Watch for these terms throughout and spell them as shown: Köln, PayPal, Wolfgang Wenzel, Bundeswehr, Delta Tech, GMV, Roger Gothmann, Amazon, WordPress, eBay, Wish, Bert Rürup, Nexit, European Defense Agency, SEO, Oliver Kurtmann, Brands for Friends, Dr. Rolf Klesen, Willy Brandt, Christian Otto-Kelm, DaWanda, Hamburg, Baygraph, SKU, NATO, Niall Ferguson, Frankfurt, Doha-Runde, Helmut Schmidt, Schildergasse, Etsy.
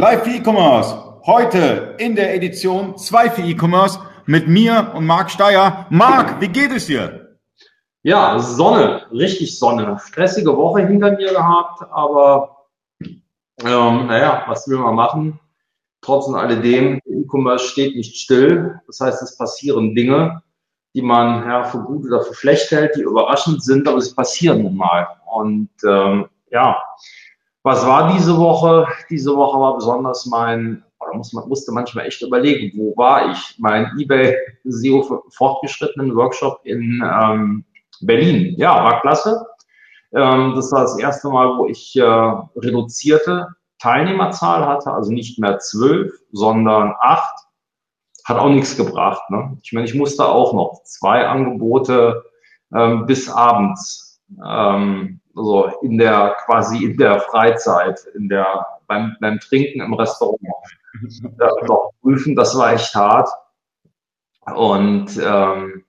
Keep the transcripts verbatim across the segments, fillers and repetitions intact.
Live für E-Commerce, heute in der Edition zwei für E-Commerce mit mir und Marc Steyer. Marc, wie geht es dir? Ja, Sonne, richtig Sonne. Stressige Woche hinter mir gehabt, aber ähm, naja, was will man machen? Trotz und alledem, E-Commerce steht nicht still. Das heißt, es passieren Dinge, die man ja, für gut oder für schlecht hält, die überraschend sind, aber sie passieren nun mal. Und ähm, ja... Was war diese Woche? Diese Woche war besonders mein, oder muss man, musste manchmal echt überlegen, wo war ich? Mein eBay S E O fortgeschrittenen Workshop in ähm, Berlin. Ja, war klasse. Ähm, das war das erste Mal, wo ich äh, reduzierte Teilnehmerzahl hatte, also nicht mehr zwölf, sondern acht. Hat auch nichts gebracht. Ne? Ich meine, ich musste auch noch zwei Angebote ähm, bis abends ähm, also in der, quasi in der Freizeit, in der, beim, beim Trinken im Restaurant noch prüfen, das war echt hart. Und, ähm,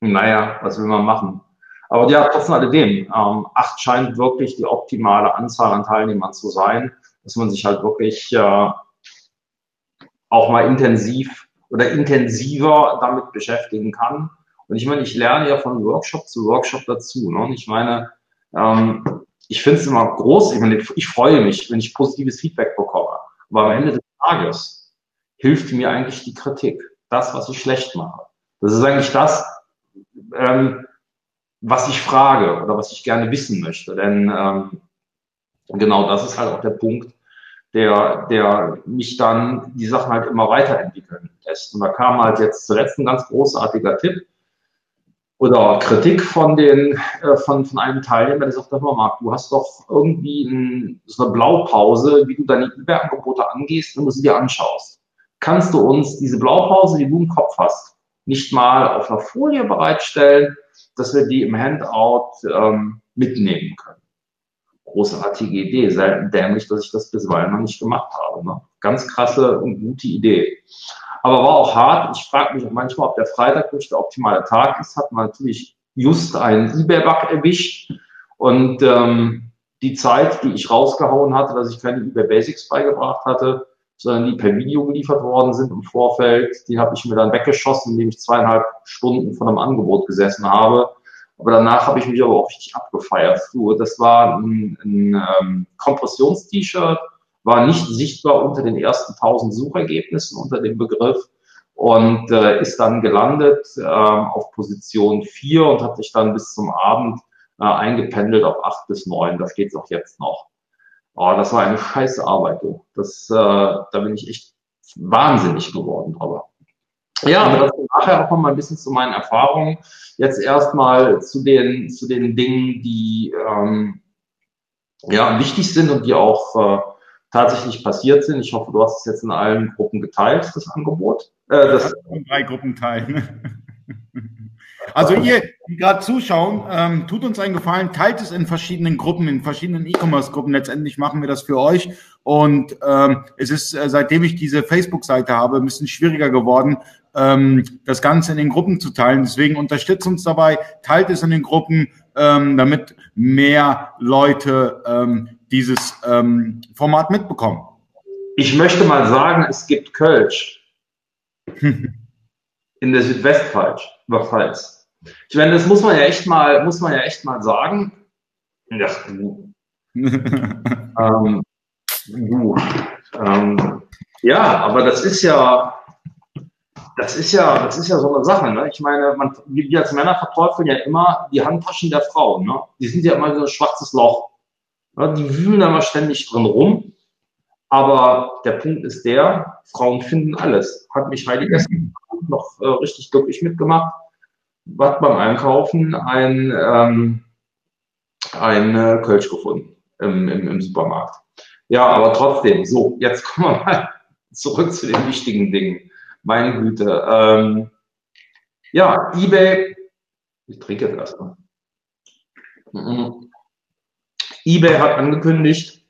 naja, was will man machen? Aber ja, trotz alledem, ähm, acht scheint wirklich die optimale Anzahl an Teilnehmern zu sein, dass man sich halt wirklich, äh, auch mal intensiv oder intensiver damit beschäftigen kann. Und ich meine, ich lerne ja von Workshop zu Workshop dazu, ne? Und ich meine, ich finde es immer groß, ich, meine, ich freue mich, wenn ich positives Feedback bekomme, aber am Ende des Tages hilft mir eigentlich die Kritik, das, was ich schlecht mache. Das ist eigentlich das, ähm, was ich frage oder was ich gerne wissen möchte, denn ähm, genau das ist halt auch der Punkt, der, der mich dann die Sachen halt immer weiterentwickeln lässt. Und da kam halt jetzt zuletzt ein ganz großartiger Tipp, oder Kritik von den äh, von von einem Teilnehmer, der sagt, hör mal, Marc, du hast doch irgendwie ein, so eine Blaupause, wie du deine eBay-Angebote angehst, wenn du sie dir anschaust. Kannst du uns diese Blaupause, die du im Kopf hast, nicht mal auf einer Folie bereitstellen, dass wir die im Handout ähm, mitnehmen können? Großartige Idee, selten dämlich, dass ich das bisweilen noch nicht gemacht habe. Ne? Ganz krasse und gute Idee. Aber war auch hart. Ich frage mich auch manchmal, ob der Freitag wirklich der optimale Tag ist. Hat man natürlich just einen eBay-Bug erwischt. Und ähm, die Zeit, die ich rausgehauen hatte, dass ich keine eBay-Basics beigebracht hatte, sondern die per Video geliefert worden sind im Vorfeld, die habe ich mir dann weggeschossen, indem ich zweieinhalb Stunden von einem Angebot gesessen habe. Aber danach habe ich mich aber auch richtig abgefeiert. Das war ein, ein ähm, Kompressions-T-Shirt, war nicht sichtbar unter den ersten tausend Suchergebnissen unter dem Begriff und äh, ist dann gelandet äh, auf Position vier und hat sich dann bis zum Abend äh, eingependelt auf acht bis neun. Da steht es auch jetzt noch. Oh, das war eine scheiße Arbeit. Das, äh, da bin ich echt wahnsinnig geworden drüber. Ja, aber das nachher auch noch mal ein bisschen zu meinen Erfahrungen. Jetzt erstmal zu den zu den Dingen, die ähm, ja wichtig sind und die auch äh, tatsächlich passiert sind. Ich hoffe, du hast es jetzt in allen Gruppen geteilt, das Angebot. Äh, das in drei Gruppen teilen. Also ihr, die gerade zuschauen, ähm, tut uns einen Gefallen, teilt es in verschiedenen Gruppen, in verschiedenen E-Commerce-Gruppen. Letztendlich machen wir das für euch. Und ähm, es ist, äh, seitdem ich diese Facebook-Seite habe, ein bisschen schwieriger geworden, ähm, das Ganze in den Gruppen zu teilen. Deswegen unterstützt uns dabei, teilt es in den Gruppen, ähm, damit mehr Leute ähm, dieses ähm, Format mitbekommen. Ich möchte mal sagen, es gibt Kölsch. In der Südwestpfalz. Ich meine, das muss man ja echt mal, muss man ja echt mal sagen. Ja, du. ähm, du. Ähm, ja, aber das ist ja, das ist ja, das ist ja so eine Sache. Ne? Ich meine, man, wir als Männer verteufeln ja immer die Handtaschen der Frauen. Ne? Die sind ja immer so ein schwarzes Loch. Ne? Die wühlen da mal ständig drin rum. Aber der Punkt ist der, Frauen finden alles. Hat mich Heidi gestern noch äh, richtig glücklich mitgemacht. Hat beim Einkaufen ein, ähm, ein äh, Kölsch gefunden im, im, im Supermarkt. Ja, aber trotzdem, so, jetzt kommen wir mal zurück zu den wichtigen Dingen. Meine Güte. Ähm, ja, eBay. Ich trinke jetzt erstmal. Mm-mm. eBay hat angekündigt,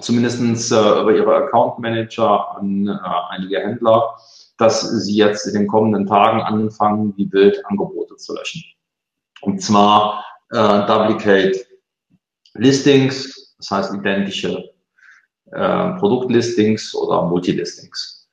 zumindest äh, über ihre Account Manager an äh, einige Händler, dass sie jetzt in den kommenden Tagen anfangen, die Wild-Angebote zu löschen. Und zwar äh, Duplicate Listings, das heißt identische äh, Produktlistings oder Multilistings.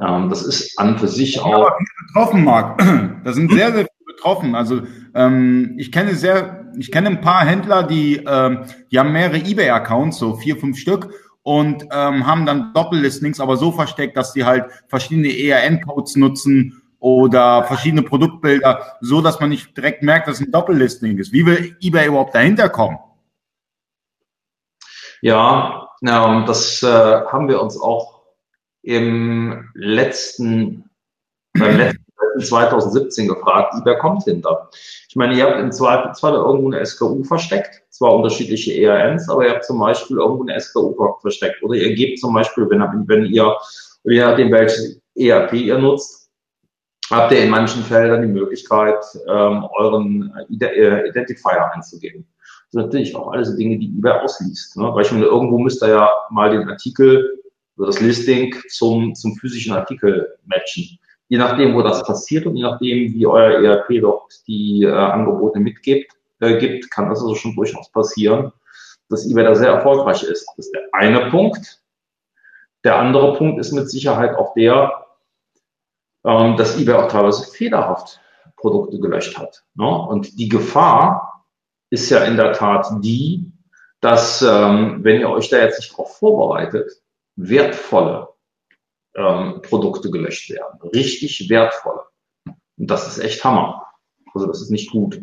Ähm, das ist an für sich ja, auch... betroffen, Marc. Da sind sehr, sehr viele betroffen. Also ähm, ich kenne sehr, ich kenne ein paar Händler, die, ähm, die haben mehrere eBay-Accounts, so vier, fünf Stück, und ähm, haben dann Doppellistings, aber so versteckt, dass die halt verschiedene E R N-Codes nutzen oder verschiedene Produktbilder, so dass man nicht direkt merkt, dass es ein Doppellisting ist. Wie will eBay überhaupt dahinter kommen? Ja, ähm, das äh, haben wir uns auch im letzten, beim letzten zweitausendsiebzehn gefragt, eBay kommt hinter. Ich meine, ihr habt im Zweifelsfall irgendwo eine S K U versteckt, zwar unterschiedliche E R Ns, aber ihr habt zum Beispiel irgendwo eine S K U versteckt. Oder ihr gebt zum Beispiel, wenn, wenn ihr, je nachdem welches E R P ihr nutzt, habt ihr in manchen Feldern die Möglichkeit, ähm, euren Identifier einzugeben. Das sind natürlich auch alles Dinge, die eBay ausliest, ne? Weil ich meine, irgendwo müsst ihr ja mal den Artikel oder das Listing zum, zum physischen Artikel matchen. Je nachdem, wo das passiert und je nachdem, wie euer E R P dort die äh, Angebote mitgibt, äh, gibt, kann das also schon durchaus passieren, dass eBay da sehr erfolgreich ist. Das ist der eine Punkt. Der andere Punkt ist mit Sicherheit auch der, Ähm, dass eBay auch teilweise fehlerhaft Produkte gelöscht hat, ne? Und die Gefahr ist ja in der Tat die, dass ähm, wenn ihr euch da jetzt nicht drauf vorbereitet, wertvolle ähm, Produkte gelöscht werden, richtig wertvolle. Und das ist echt Hammer. Also das ist nicht gut.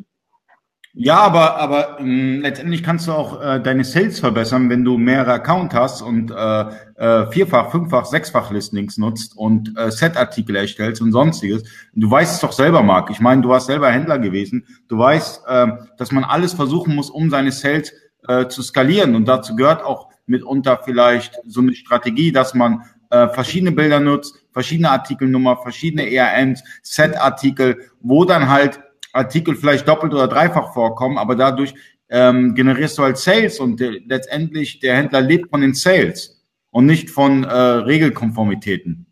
Ja, aber aber ähm, letztendlich kannst du auch äh, deine Sales verbessern, wenn du mehrere Accounts hast und äh, äh, vierfach, fünffach, sechsfach Listings nutzt und äh, Set-Artikel erstellst und sonstiges. Du weißt es doch selber, Marc. Ich meine, du warst selber Händler gewesen. Du weißt, äh, dass man alles versuchen muss, um seine Sales äh, zu skalieren. Und dazu gehört auch mitunter vielleicht so eine Strategie, dass man äh, verschiedene Bilder nutzt, verschiedene Artikelnummer, verschiedene E R Ns, Set-Artikel, wo dann halt Artikel vielleicht doppelt oder dreifach vorkommen, aber dadurch ähm, generierst du halt Sales und de- letztendlich der Händler lebt von den Sales und nicht von äh, Regelkonformitäten.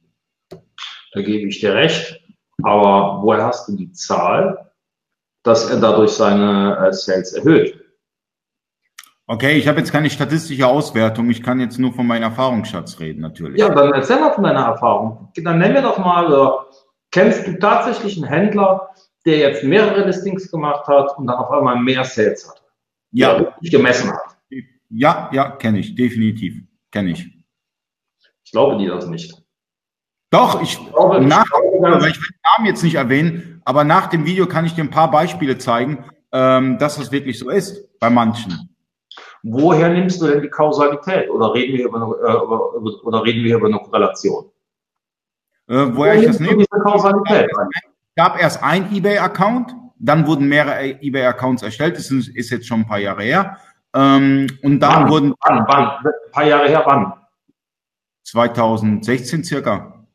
Da gebe ich dir recht, aber woher hast du die Zahl, dass er dadurch seine äh, Sales erhöht? Okay, ich habe jetzt keine statistische Auswertung, ich kann jetzt nur von meinem Erfahrungsschatz reden natürlich. Ja, dann erzähl mal von deiner Erfahrung. Dann nenn mir doch mal, äh, kennst du tatsächlich einen Händler, der jetzt mehrere Listings gemacht hat und dann auf einmal mehr Sales hat? Ja. Der wirklich gemessen hat. Ja, ja, kenne ich, definitiv. Kenne ich. Ich glaube dir das nicht. Doch, ich, ich glaube, nach, ich, glaube, ich will den Namen jetzt nicht erwähnen, aber nach dem Video kann ich dir ein paar Beispiele zeigen, ähm, dass das wirklich so ist bei manchen. Woher nimmst du denn die Kausalität? Oder reden wir über eine, äh, über, oder reden wir über eine Korrelation? Äh, woher Woher ich das nehme? Diese Kausalität? Gab erst ein eBay-Account, dann wurden mehrere eBay-Accounts erstellt, das ist jetzt schon ein paar Jahre her. Ähm, und dann wann, wurden... Wann, wann, ein paar Jahre her, wann? zweitausendsechzehn circa.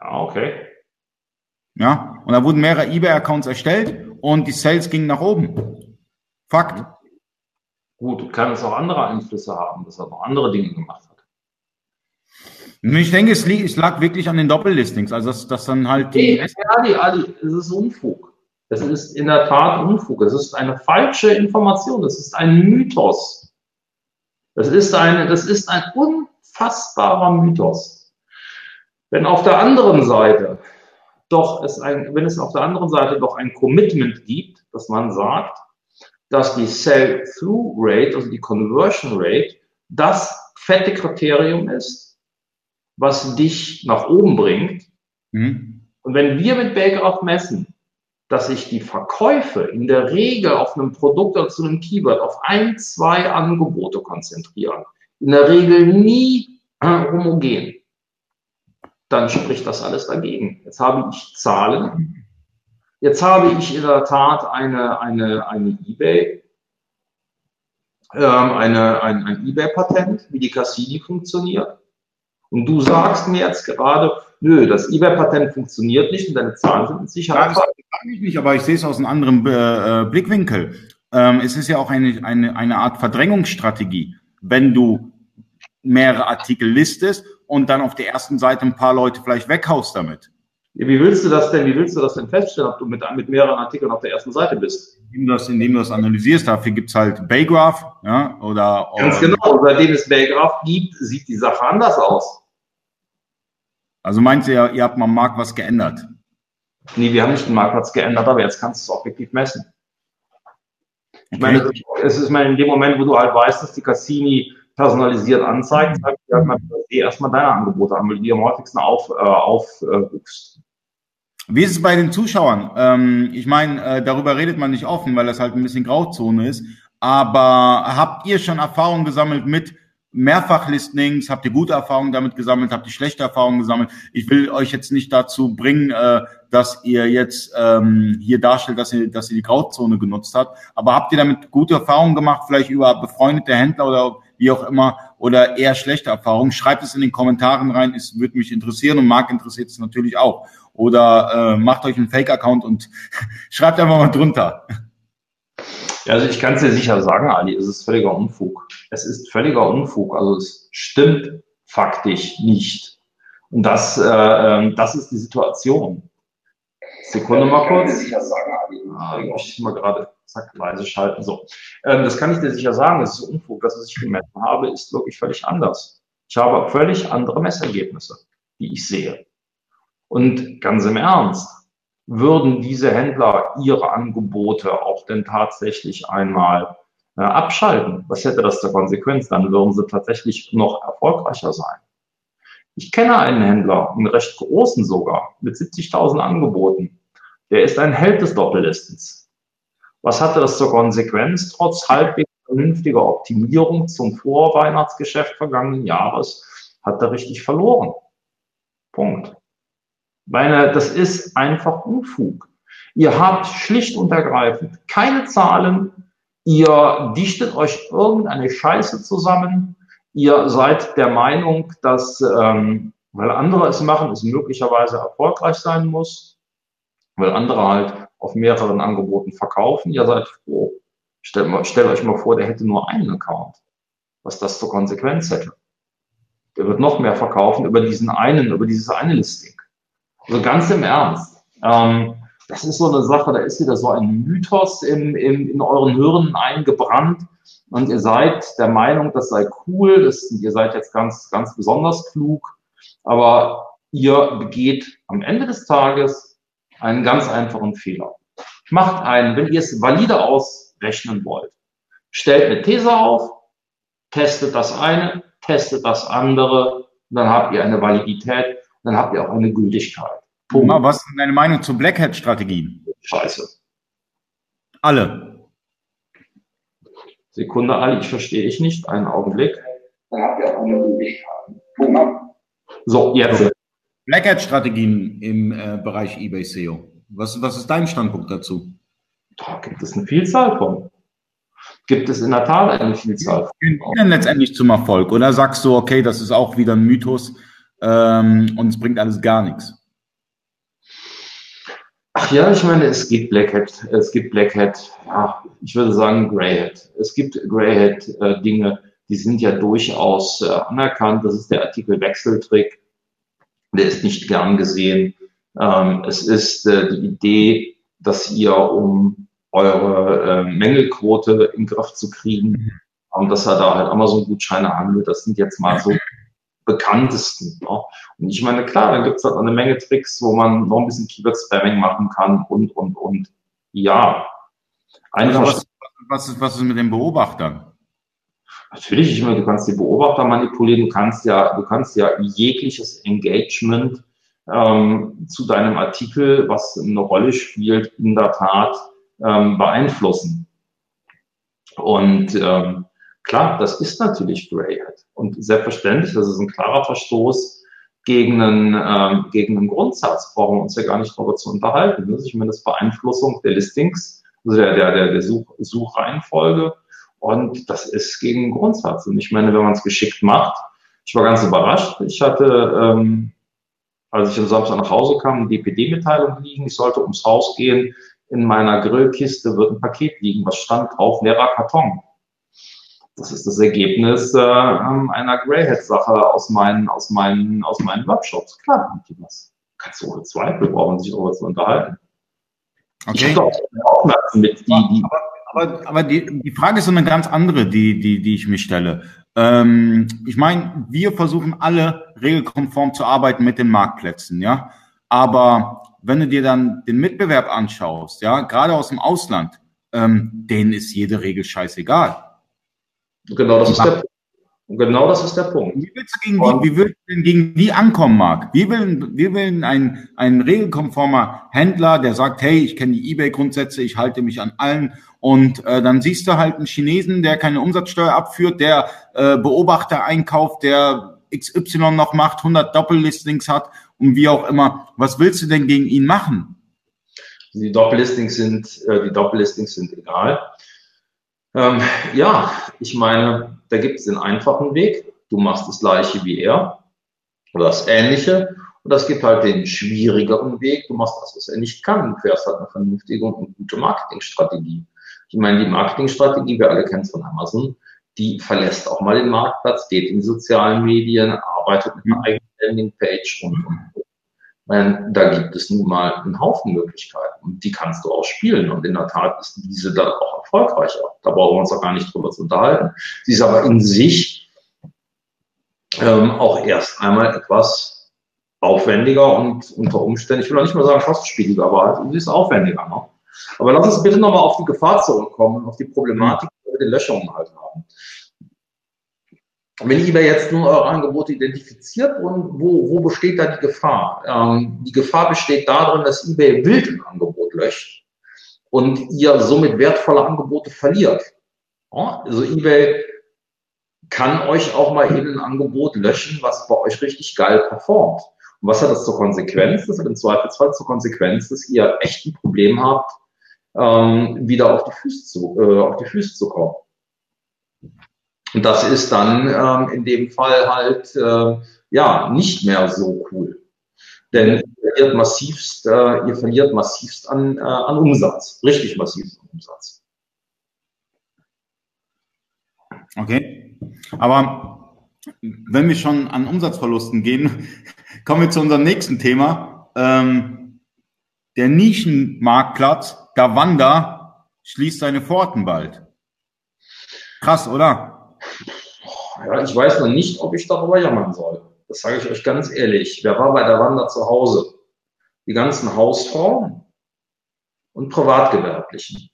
Ja, okay. Ja, und da wurden mehrere eBay-Accounts erstellt und die Sales gingen nach oben. Fakt. Gut, kann es auch andere Einflüsse haben, dass er noch andere Dinge gemacht hat. Ich denke, es, li- es lag wirklich an den Doppellistings, also dass, dass dann halt die... Nee, Ali, Ali, es ist Unfug. Es ist in der Tat Unfug. Es ist eine falsche Information. Es ist ein Mythos. Das ist eine, das ist ein unfassbarer Mythos. Wenn auf der anderen Seite doch es ein, wenn es auf der anderen Seite doch ein Commitment gibt, dass man sagt, dass die Sell-Through-Rate, also die Conversion-Rate, das fette Kriterium ist, was dich nach oben bringt. Mhm. Und wenn wir mit Baygraph messen, dass sich die Verkäufe in der Regel auf einem Produkt oder zu einem Keyword auf ein, zwei Angebote konzentrieren, in der Regel nie homogen, dann spricht das alles dagegen. Jetzt habe ich Zahlen. Jetzt habe ich in der Tat eine, eine, eine eBay, ähm, eine, ein, ein eBay-Patent, wie die Cassini funktioniert. Und du sagst mir jetzt gerade, nö, das eBay-Patent funktioniert nicht und deine Zahlen sind mit Sicherheit. Ja, das sage ich nicht, aber ich sehe es aus einem anderen äh, Blickwinkel. Ähm, es ist ja auch eine, eine, eine Art Verdrängungsstrategie, wenn du mehrere Artikel listest und dann auf der ersten Seite ein paar Leute vielleicht weghaust damit. Wie willst du das denn, wie willst du das denn feststellen, ob du mit, mit mehreren Artikeln auf der ersten Seite bist? Indem du das, indem du das analysierst, dafür gibt's halt Baygraph, ja, oder, oder. Ganz genau, seitdem es Baygraph gibt, sieht die Sache anders aus. Also meinst du, ihr, ihr habt mal am Markt was geändert? Nee, wir haben nicht den Marktplatz geändert, aber jetzt kannst du es objektiv messen. Okay. Ich meine, es ist in dem Moment, wo du halt weißt, dass die Cassini personalisiert anzeigt, zeigt dir halt mal erstmal deine Angebote an, die am häufigsten auf, äh, aufwuchst. Wie ist es bei den Zuschauern? Ähm, ich meine, äh, darüber redet man nicht offen, weil das halt ein bisschen Grauzone ist. Aber habt ihr schon Erfahrungen gesammelt mit Mehrfachlistings? Habt ihr gute Erfahrungen damit gesammelt? Habt ihr schlechte Erfahrungen gesammelt? Ich will euch jetzt nicht dazu bringen, äh, dass ihr jetzt ähm, hier darstellt, dass ihr, dass ihr die Grauzone genutzt habt. Aber habt ihr damit gute Erfahrungen gemacht, vielleicht über befreundete Händler oder wie auch immer, oder eher schlechte Erfahrungen? Schreibt es in den Kommentaren rein, es würde mich interessieren und Marc interessiert es natürlich auch. Oder äh, macht euch einen Fake-Account und schreibt einfach mal drunter. Also ich kann es dir sicher sagen, Ali, es ist völliger Unfug. Es ist völliger Unfug. Also es stimmt faktisch nicht. Und das, äh, das ist die Situation. Sekunde mal kurz. Ich kann dir sicher sagen, Ali. Ah, ich muss mal gerade zack, leise schalten. So. Ähm, das kann ich dir sicher sagen. Es ist Unfug. Das, was ich gemessen habe, ist wirklich völlig anders. Ich habe völlig andere Messergebnisse, die ich sehe. Und ganz im Ernst, würden diese Händler ihre Angebote auch denn tatsächlich einmal äh, abschalten? Was hätte das zur Konsequenz? Dann würden sie tatsächlich noch erfolgreicher sein. Ich kenne einen Händler, einen recht großen sogar, mit siebzigtausend Angeboten. Der ist ein Held des Doppellistens. Was hatte das zur Konsequenz? Trotz halbwegs vernünftiger Optimierung zum Vorweihnachtsgeschäft vergangenen Jahres hat er richtig verloren. Punkt. Meine, das ist einfach Unfug. Ihr habt schlicht und ergreifend keine Zahlen, ihr dichtet euch irgendeine Scheiße zusammen, ihr seid der Meinung, dass, ähm, weil andere es machen, es möglicherweise erfolgreich sein muss, weil andere halt auf mehreren Angeboten verkaufen, ihr seid froh. Stellt, mal, stellt euch mal vor, der hätte nur einen Account, was das zur Konsequenz hätte. Der wird noch mehr verkaufen über diesen einen, über dieses eine Listing. Also ganz im Ernst, ähm, das ist so eine Sache, da ist wieder so ein Mythos in, in, in euren Hirnen eingebrannt und ihr seid der Meinung, das sei cool, das, ihr seid jetzt ganz, ganz besonders klug, aber ihr begeht am Ende des Tages einen ganz einfachen Fehler. Macht einen, wenn ihr es valide ausrechnen wollt, stellt eine These auf, testet das eine, testet das andere, und dann habt ihr eine Validität. Dann habt ihr auch eine Gültigkeit. Punkt. Was ist deine Meinung zu Black Hat-Strategien? Scheiße. Alle. Sekunde, Ali, ich verstehe ich nicht. Einen Augenblick. Dann habt ihr auch eine Gültigkeit. Punkt. So, jetzt. Black Hat-Strategien im äh, Bereich eBay S E O. Was, was ist dein Standpunkt dazu? Da gibt es eine Vielzahl von. Gibt es in der Tat eine Vielzahl von. Führen die dann letztendlich zum Erfolg? Oder sagst du, okay, das ist auch wieder ein Mythos? Ähm, und es bringt alles gar nichts. Ach ja, ich meine, es gibt Black Hat, es gibt Black Hat, ja, ich würde sagen Grey Hat. Es gibt Grey Hat äh, Dinge, die sind ja durchaus äh, anerkannt. Das ist der Artikelwechseltrick, der ist nicht gern gesehen. Ähm, es ist äh, die Idee, dass ihr, um eure äh, Mängelquote in den Griff zu kriegen, ähm, dass er da halt Amazon-Gutscheine handelt. Das sind jetzt mal so bekanntesten. Ne? Und ich meine, klar, dann gibt es halt eine Menge Tricks, wo man noch ein bisschen Keyword-Spamming machen kann und, und, und. Ja. Also was, was, ist, was ist mit den Beobachtern? Natürlich, ich meine, du kannst die Beobachter manipulieren, du kannst ja, du kannst ja jegliches Engagement ähm, zu deinem Artikel, was eine Rolle spielt, in der Tat ähm, beeinflussen. Und ähm, klar, das ist natürlich Grey Hat. Und selbstverständlich, das ist ein klarer Verstoß gegen einen, ähm, gegen einen Grundsatz. Brauchen wir uns ja gar nicht darüber zu unterhalten. Ich meine, das Beeinflussung der Listings, also der, der, der, der Such, Suchreihenfolge. Und das ist gegen einen Grundsatz. Und ich meine, wenn man es geschickt macht, ich war ganz überrascht. Ich hatte, ähm, als ich am Samstag nach Hause kam, eine D P D-Mitteilung liegen. Ich sollte ums Haus gehen. In meiner Grillkiste wird ein Paket liegen. Was stand drauf? Leerer Karton. Das ist das Ergebnis äh, einer Grey Hat-Sache aus meinen, aus meinen, aus meinen Webshops. Klar, macht die was. ganz ohne Zweifel brauchen sich darüber zu unterhalten. Okay. Ich habe auch mit die, die aber, aber, aber die, die Frage ist so eine ganz andere, die, die, die ich mich stelle. Ähm, ich meine, wir versuchen alle regelkonform zu arbeiten mit den Marktplätzen, ja. Aber wenn du dir dann den Mitbewerb anschaust, ja, gerade aus dem Ausland, ähm, denen ist jede Regel scheißegal. Genau, das ist der Punkt. Genau das ist der Punkt. Wie willst du, gegen die, wie willst du denn gegen die ankommen, Marc? Wir wollen, wir wollen ein, ein regelkonformer Händler, der sagt, hey, ich kenne die eBay-Grundsätze, ich halte mich an allen. Und äh, dann siehst du halt einen Chinesen, der keine Umsatzsteuer abführt, der äh, Beobachter einkauft, der X Y noch macht, hundert Doppellistings hat und wie auch immer. Was willst du denn gegen ihn machen? Die Doppellistings sind, äh, die Doppellistings sind egal. Ähm, ja, ich meine, da gibt es den einfachen Weg. Du machst das Gleiche wie er oder das Ähnliche. Und das gibt halt den schwierigeren Weg. Du machst das, was er nicht kann. Du fährst halt eine vernünftige und eine gute Marketingstrategie. Ich meine, die Marketingstrategie, wir alle kennen es von Amazon, die verlässt auch mal den Marktplatz, geht in die sozialen Medien, arbeitet mit einer eigenen Landingpage und, und, und. Und da gibt es nun mal einen Haufen Möglichkeiten und die kannst du auch spielen. Und in der Tat ist diese dann auch erfolgreicher. Da brauchen wir uns auch gar nicht drüber zu unterhalten. Sie ist aber in sich ähm, auch erst einmal etwas aufwendiger und unter Umständen, ich will noch nicht mal sagen fast spieliger, aber halt, sie ist aufwendiger. Ne? Aber lass uns bitte nochmal auf die Gefahr zurückkommen, auf die Problematik, die wir mit den Löschungen halt haben. Wenn eBay jetzt nur eure Angebote identifiziert, und wo, wo besteht da die Gefahr? Ähm, die Gefahr besteht darin, dass eBay wild ein Angebot löscht und ihr somit wertvolle Angebote verliert. Ja? Also eBay kann euch auch mal eben ein Angebot löschen, was bei euch richtig geil performt. Und was hat das zur Konsequenz? Das hat im Zweifelsfall zur Konsequenz, dass ihr echt ein Problem habt, ähm, wieder auf die Füße zu, äh, auf die Füße zu kommen. Und das ist dann ähm, in dem Fall halt äh, ja nicht mehr so cool, denn ihr verliert massivst, äh, ihr verliert massivst an, äh, an Umsatz, richtig massivst an Umsatz. Okay, aber wenn wir schon an Umsatzverlusten gehen, kommen wir zu unserem nächsten Thema. Ähm, der Nischenmarktplatz DaWanda schließt seine Pforten bald. Krass, oder? Ja, ich weiß noch nicht, ob ich darüber jammern soll. Das sage ich euch ganz ehrlich. Wer war bei DaWanda zu Hause? Die ganzen Hausfrauen und Privatgewerblichen.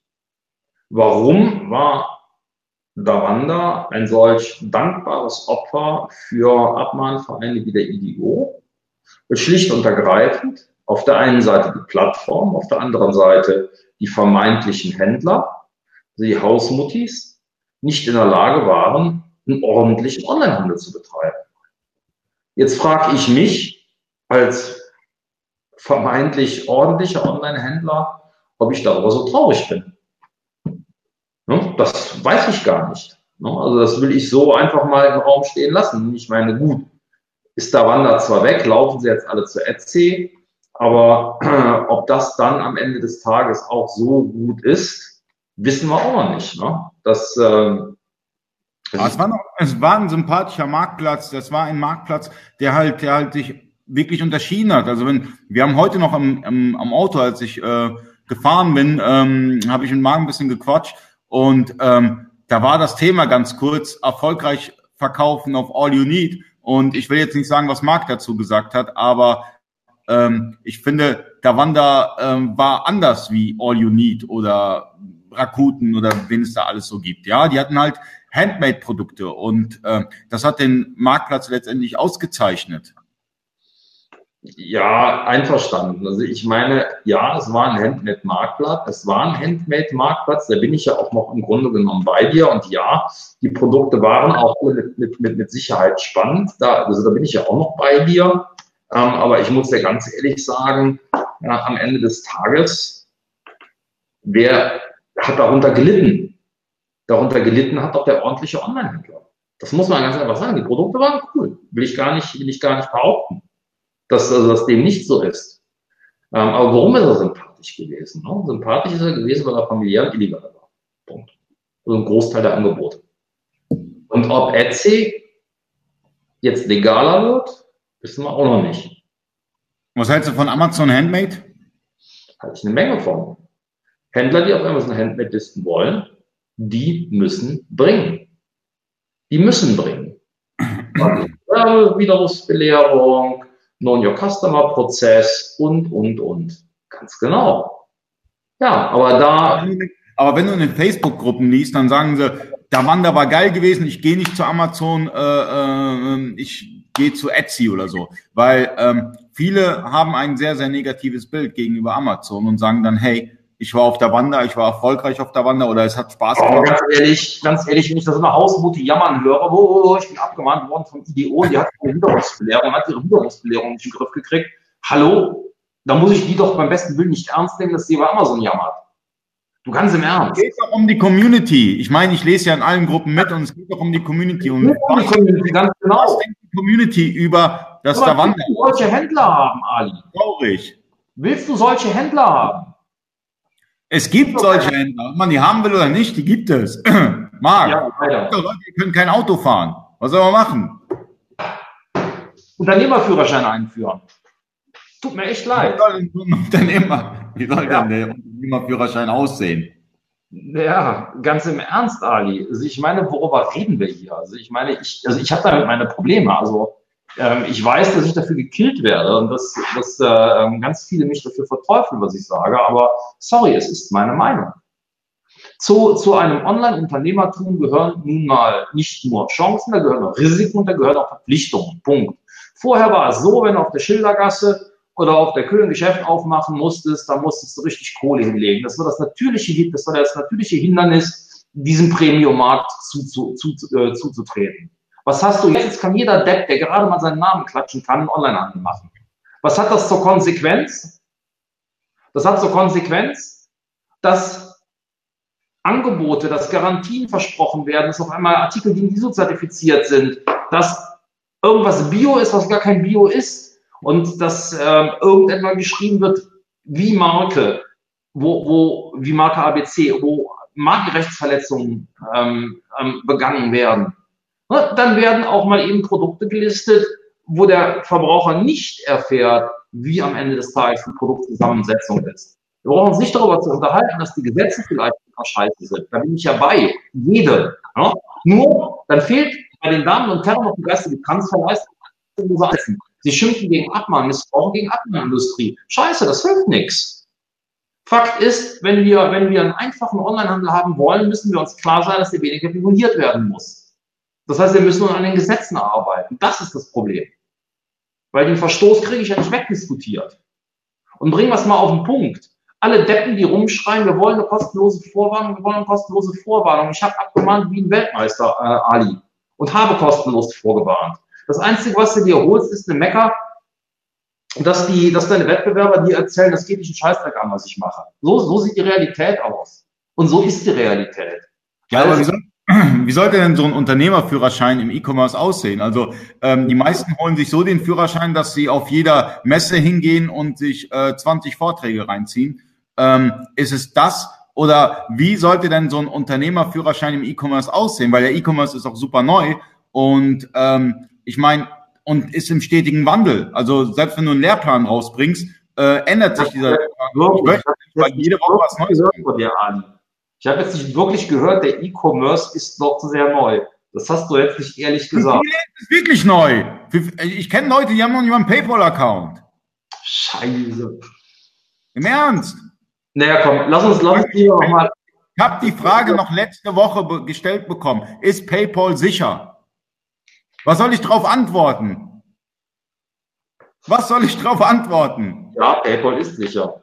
Warum war DaWanda ein solch dankbares Opfer für Abmahnvereine wie der I D O? Schlicht und ergreifend auf der einen Seite die Plattform, auf der anderen Seite die vermeintlichen Händler, die Hausmuttis, nicht in der Lage waren, einen ordentlichen Onlinehandel zu betreiben. Jetzt frage ich mich als vermeintlich ordentlicher Onlinehändler, ob ich darüber so traurig bin. Ne? Das weiß ich gar nicht. Ne? Also das will ich so einfach mal im Raum stehen lassen. Ich meine, gut, ist DaWanda zwar weg, laufen sie jetzt alle zu Etsy, aber äh, ob das dann am Ende des Tages auch so gut ist, wissen wir auch noch nicht. Ne? Das äh, Also es, war noch, es war ein sympathischer Marktplatz, das war ein Marktplatz, der halt, der halt sich wirklich unterschieden hat. Also wenn, wir haben heute noch am, am, am Auto, als ich äh, gefahren bin, ähm, habe ich mit Marc ein bisschen gequatscht und ähm, da war das Thema ganz kurz, erfolgreich verkaufen auf All You Need, und ich will jetzt nicht sagen, was Marc dazu gesagt hat, aber ähm, ich finde, DaWanda ähm, war anders wie All You Need oder Rakuten oder wen es da alles so gibt. Ja, die hatten halt Handmade-Produkte und äh, das hat den Marktplatz letztendlich ausgezeichnet. Ja, einverstanden. Also ich meine, ja, es war ein Handmade-Marktplatz, es war ein Handmade-Marktplatz, da bin ich ja auch noch im Grunde genommen bei dir, und ja, die Produkte waren auch mit, mit, mit, mit Sicherheit spannend, da, also da bin ich ja auch noch bei dir, ähm, aber ich muss dir ganz ehrlich sagen, ja, am Ende des Tages, wer hat darunter gelitten? Darunter gelitten hat auch der ordentliche Online-Händler. Das muss man ganz einfach sagen. Die Produkte waren cool. Will ich gar nicht, will ich gar nicht behaupten, dass, also, dass dem nicht so ist. Ähm, aber warum ist er sympathisch gewesen? Ne? Sympathisch ist er gewesen, weil er familiär und illegal war. Punkt. Also ein Großteil der Angebote. Und ob Etsy jetzt legaler wird, wissen wir auch noch nicht. Was hältst du von Amazon Handmade? Halte ich eine Menge von. Händler, die auf Amazon Handmade listen wollen, die müssen bringen. Die müssen bringen. Widerrufsbelehrung, Know-Your-Customer-Prozess und, und, und. Ganz genau. Ja, aber da... Aber wenn du in den Facebook-Gruppen liest, dann sagen sie, DaWanda war geil gewesen, ich gehe nicht zu Amazon, äh, äh, ich gehe zu Etsy oder so. Weil ähm, viele haben ein sehr, sehr negatives Bild gegenüber Amazon und sagen dann, hey, ich war auf DaWanda, ich war erfolgreich auf DaWanda oder es hat Spaß gemacht. Oh, ganz ehrlich, ganz ehrlich, wenn ich das immer Hausmutti jammern höre, oh, oh, ich bin abgemahnt worden von I D O, die hat ihre Widerrufsbelehrung, hat ihre Widerrufsbelehrung nicht in den Griff gekriegt. Hallo? Da muss ich die doch beim besten Willen nicht ernst nehmen, dass die bei Amazon jammert. Du kannst im Ernst. Es geht doch um die Community. Ich meine, ich lese ja in allen Gruppen mit und es geht doch um die Community. Und um die Community, ganz genau. Was denkt die Community über das DaWanda? Willst du solche Händler haben, Ali? Traurig. Willst du solche Händler haben? Es gibt solche Händler. Ob man die haben will oder nicht, die gibt es. Marc, ja, ja. Leute, die können kein Auto fahren. Was soll man machen? Unternehmerführerschein einführen. Tut mir echt leid. Wie soll denn der Unternehmerführerschein aussehen? Ja, ganz im Ernst, Ali. Also ich meine, worüber reden wir hier? Also ich meine, ich, also ich habe damit meine Probleme. Also ähm, ich weiß, dass ich dafür gekillt werde und dass, dass äh, ganz viele mich dafür verteufeln, was ich sage. Aber sorry, es ist meine Meinung. Zu, zu einem Online-Unternehmertum gehören nun mal nicht nur Chancen, da gehören auch Risiken und da gehören auch Verpflichtungen. Punkt. Vorher war es so, wenn du auf der Schildergasse oder auf der Köln Geschäft aufmachen musstest, da musstest du richtig Kohle hinlegen. Das war das natürliche, das war das natürliche Hindernis, diesem Premium-Markt zu, zu, zu, äh, zuzutreten. Was hast du jetzt? Jetzt kann jeder Depp, der gerade mal seinen Namen klatschen kann, einen Online-Handel machen. Was hat das zur Konsequenz? Das hat zur Konsequenz, dass Angebote, dass Garantien versprochen werden, dass auf einmal Artikel gegen I S O zertifiziert sind, dass irgendwas Bio ist, was gar kein Bio ist. Und dass ähm, irgendetwas geschrieben wird wie Marke, wo, wo wie Marke A B C, wo Markenrechtsverletzungen ähm, ähm, begangen werden. Und dann werden auch mal eben Produkte gelistet, wo der Verbraucher nicht erfährt, wie am Ende des Tages die Produktzusammensetzung ist. Wir brauchen uns nicht darüber zu unterhalten, dass die Gesetze vielleicht scheiße sind. Da bin ich ja bei. Jede. Ne? Nur, dann fehlt bei den Damen und Herren noch die geistige Transferleistung. Sie schimpfen gegen Abmahnung, missbrauchen gegen Abmahnindustrie. Scheiße, das hilft nichts. Fakt ist, wenn wir, wenn wir einen einfachen Onlinehandel haben wollen, müssen wir uns klar sein, dass der weniger reguliert werden muss. Das heißt, wir müssen an den Gesetzen arbeiten. Das ist das Problem. Weil den Verstoß kriege ich ja nicht wegdiskutiert. Und bringen wir es mal auf den Punkt. Alle Deppen, die rumschreien, wir wollen eine kostenlose Vorwarnung, wir wollen eine kostenlose Vorwarnung. Ich habe abgemahnt wie ein Weltmeister, äh, Ali, und habe kostenlos vorgewarnt. Das Einzige, was du dir holst, ist eine Mecker, dass, die, dass deine Wettbewerber dir erzählen, das geht nicht einen Scheißdreck an, was ich mache. So, so sieht die Realität aus. Und so ist die Realität. Ja, aber wie, soll, wie sollte denn so ein Unternehmerführerschein im E-Commerce aussehen? Also ähm, die meisten holen sich so den Führerschein, dass sie auf jeder Messe hingehen und sich äh, zwanzig Vorträge reinziehen. Ähm, ist es das? Oder wie sollte denn so ein Unternehmerführerschein im E-Commerce aussehen? Weil der E-Commerce ist auch super neu und ähm, ich meine, und ist im stetigen Wandel. Also selbst wenn du einen Lehrplan rausbringst, äh, ändert sich dieser Lehrplan. Ich habe jede Woche was Neues von dir an. Ich habe jetzt nicht wirklich gehört, der E-Commerce ist noch sehr neu. Das hast du jetzt nicht ehrlich gesagt. Das ist wirklich neu. Ich kenne Leute, die haben noch nicht mal einen PayPal-Account. Scheiße. Im Ernst? Naja, komm, lass uns, lass uns lieber mal... Ich habe die Frage noch letzte Woche gestellt bekommen. Ist PayPal sicher? Was soll ich drauf antworten? Was soll ich drauf antworten? Ja, PayPal ist sicher.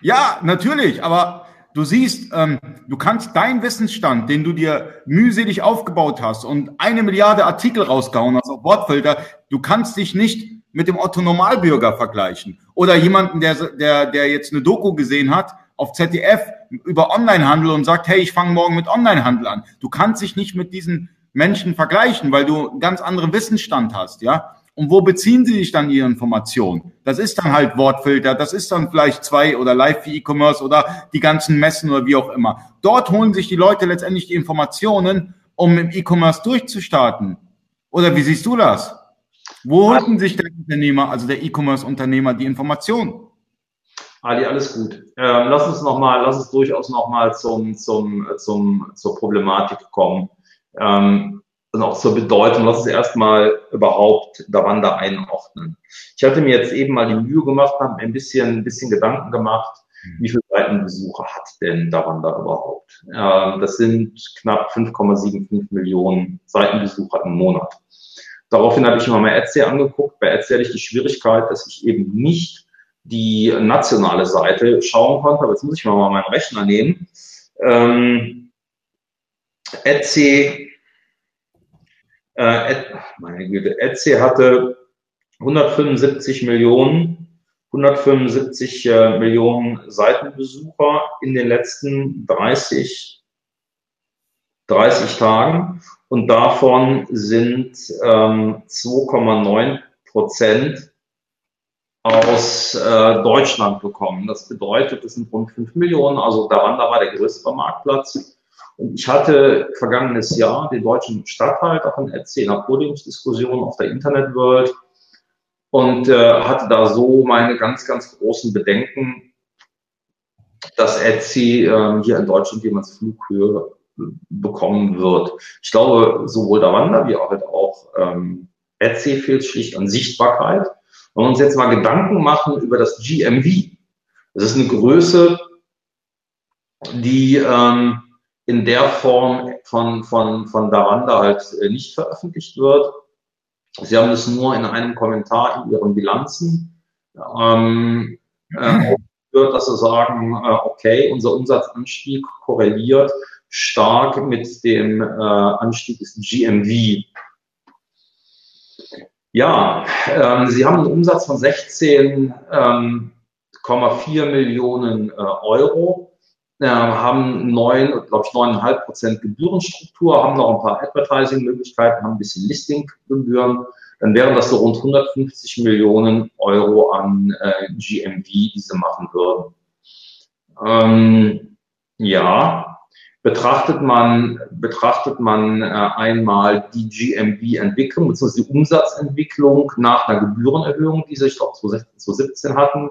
Ja, natürlich, aber du siehst, ähm, du kannst deinen Wissensstand, den du dir mühselig aufgebaut hast und eine Milliarde Artikel rausgehauen hast auf Wortfilter, du kannst dich nicht mit dem Otto-Normalbürger vergleichen. Oder jemanden, der, der, der jetzt eine Doku gesehen hat auf Z D F über Onlinehandel und sagt, hey, ich fange morgen mit Onlinehandel an. Du kannst dich nicht mit diesen Menschen vergleichen, weil du einen ganz anderen Wissensstand hast, ja? Und wo beziehen sie sich dann ihre Informationen? Das ist dann halt Wortfilter, das ist dann vielleicht zwei oder live für E-Commerce oder die ganzen Messen oder wie auch immer. Dort holen sich die Leute letztendlich die Informationen, um im E-Commerce durchzustarten. Oder wie siehst du das? Wo holten sich der Unternehmer, also der E-Commerce-Unternehmer, die Informationen? Ali, alles gut. Ähm, lass uns noch mal, lass uns durchaus noch mal zum, zum, zum, zur Problematik kommen ähm, und auch zur Bedeutung. Lass uns erstmal überhaupt DaWanda einordnen. Ich hatte mir jetzt eben mal die Mühe gemacht, habe mir ein bisschen, ein bisschen Gedanken gemacht, wie viele Seitenbesucher hat denn DaWanda überhaupt? Ähm, das sind knapp fünf Komma fünfundsiebzig Millionen Seitenbesucher im Monat. Daraufhin habe ich mir mal Etsy angeguckt. Bei Etsy hatte ich die Schwierigkeit, dass ich eben nicht die nationale Seite schauen konnte. Aber jetzt muss ich mal meinen Rechner nehmen. Ähm, Etsy, äh, Et, meine Güte, Etsy hatte hundertfünfundsiebzig Millionen Seitenbesucher in den letzten dreißig Tagen. Und davon sind ähm, zwei Komma neun Prozent aus äh, Deutschland gekommen. Das bedeutet, es sind rund fünf Millionen, also DaWanda war der größte Marktplatz. Und ich hatte vergangenes Jahr den deutschen Stadthalter von Etsy in einer Podiumsdiskussion auf der Internetworld und äh, hatte da so meine ganz, ganz großen Bedenken, dass Etsy äh, hier in Deutschland jemals Flughöhe bekommen wird. Ich glaube, sowohl DaWanda wie auch, halt auch ähm, Etsy fehlt schlicht an Sichtbarkeit. Wenn wir uns jetzt mal Gedanken machen über das G M V, das ist eine Größe, die ähm, in der Form von, von, von DaWanda halt nicht veröffentlicht wird. Sie haben es nur in einem Kommentar in Ihren Bilanzen ähm, äh, dass Sie sagen, äh, okay, unser Umsatzanstieg korreliert stark mit dem äh, Anstieg des G M V. Ja, ähm, sie haben einen Umsatz von sechzehn Komma vier Millionen äh, Euro, äh, haben neun, glaube ich, neun Komma fünf Prozent Gebührenstruktur, haben noch ein paar Advertising-Möglichkeiten, haben ein bisschen Listing-Gebühren. Dann wären das so rund hundertfünfzig Millionen Euro an äh, G M V, die sie machen würden. Ähm, ja, betrachtet man, betrachtet man äh, einmal die G M V-Entwicklung, beziehungsweise die Umsatzentwicklung nach einer Gebührenerhöhung, die sie, ich glaube, zwanzig sechzehn, zwanzig siebzehn hatten,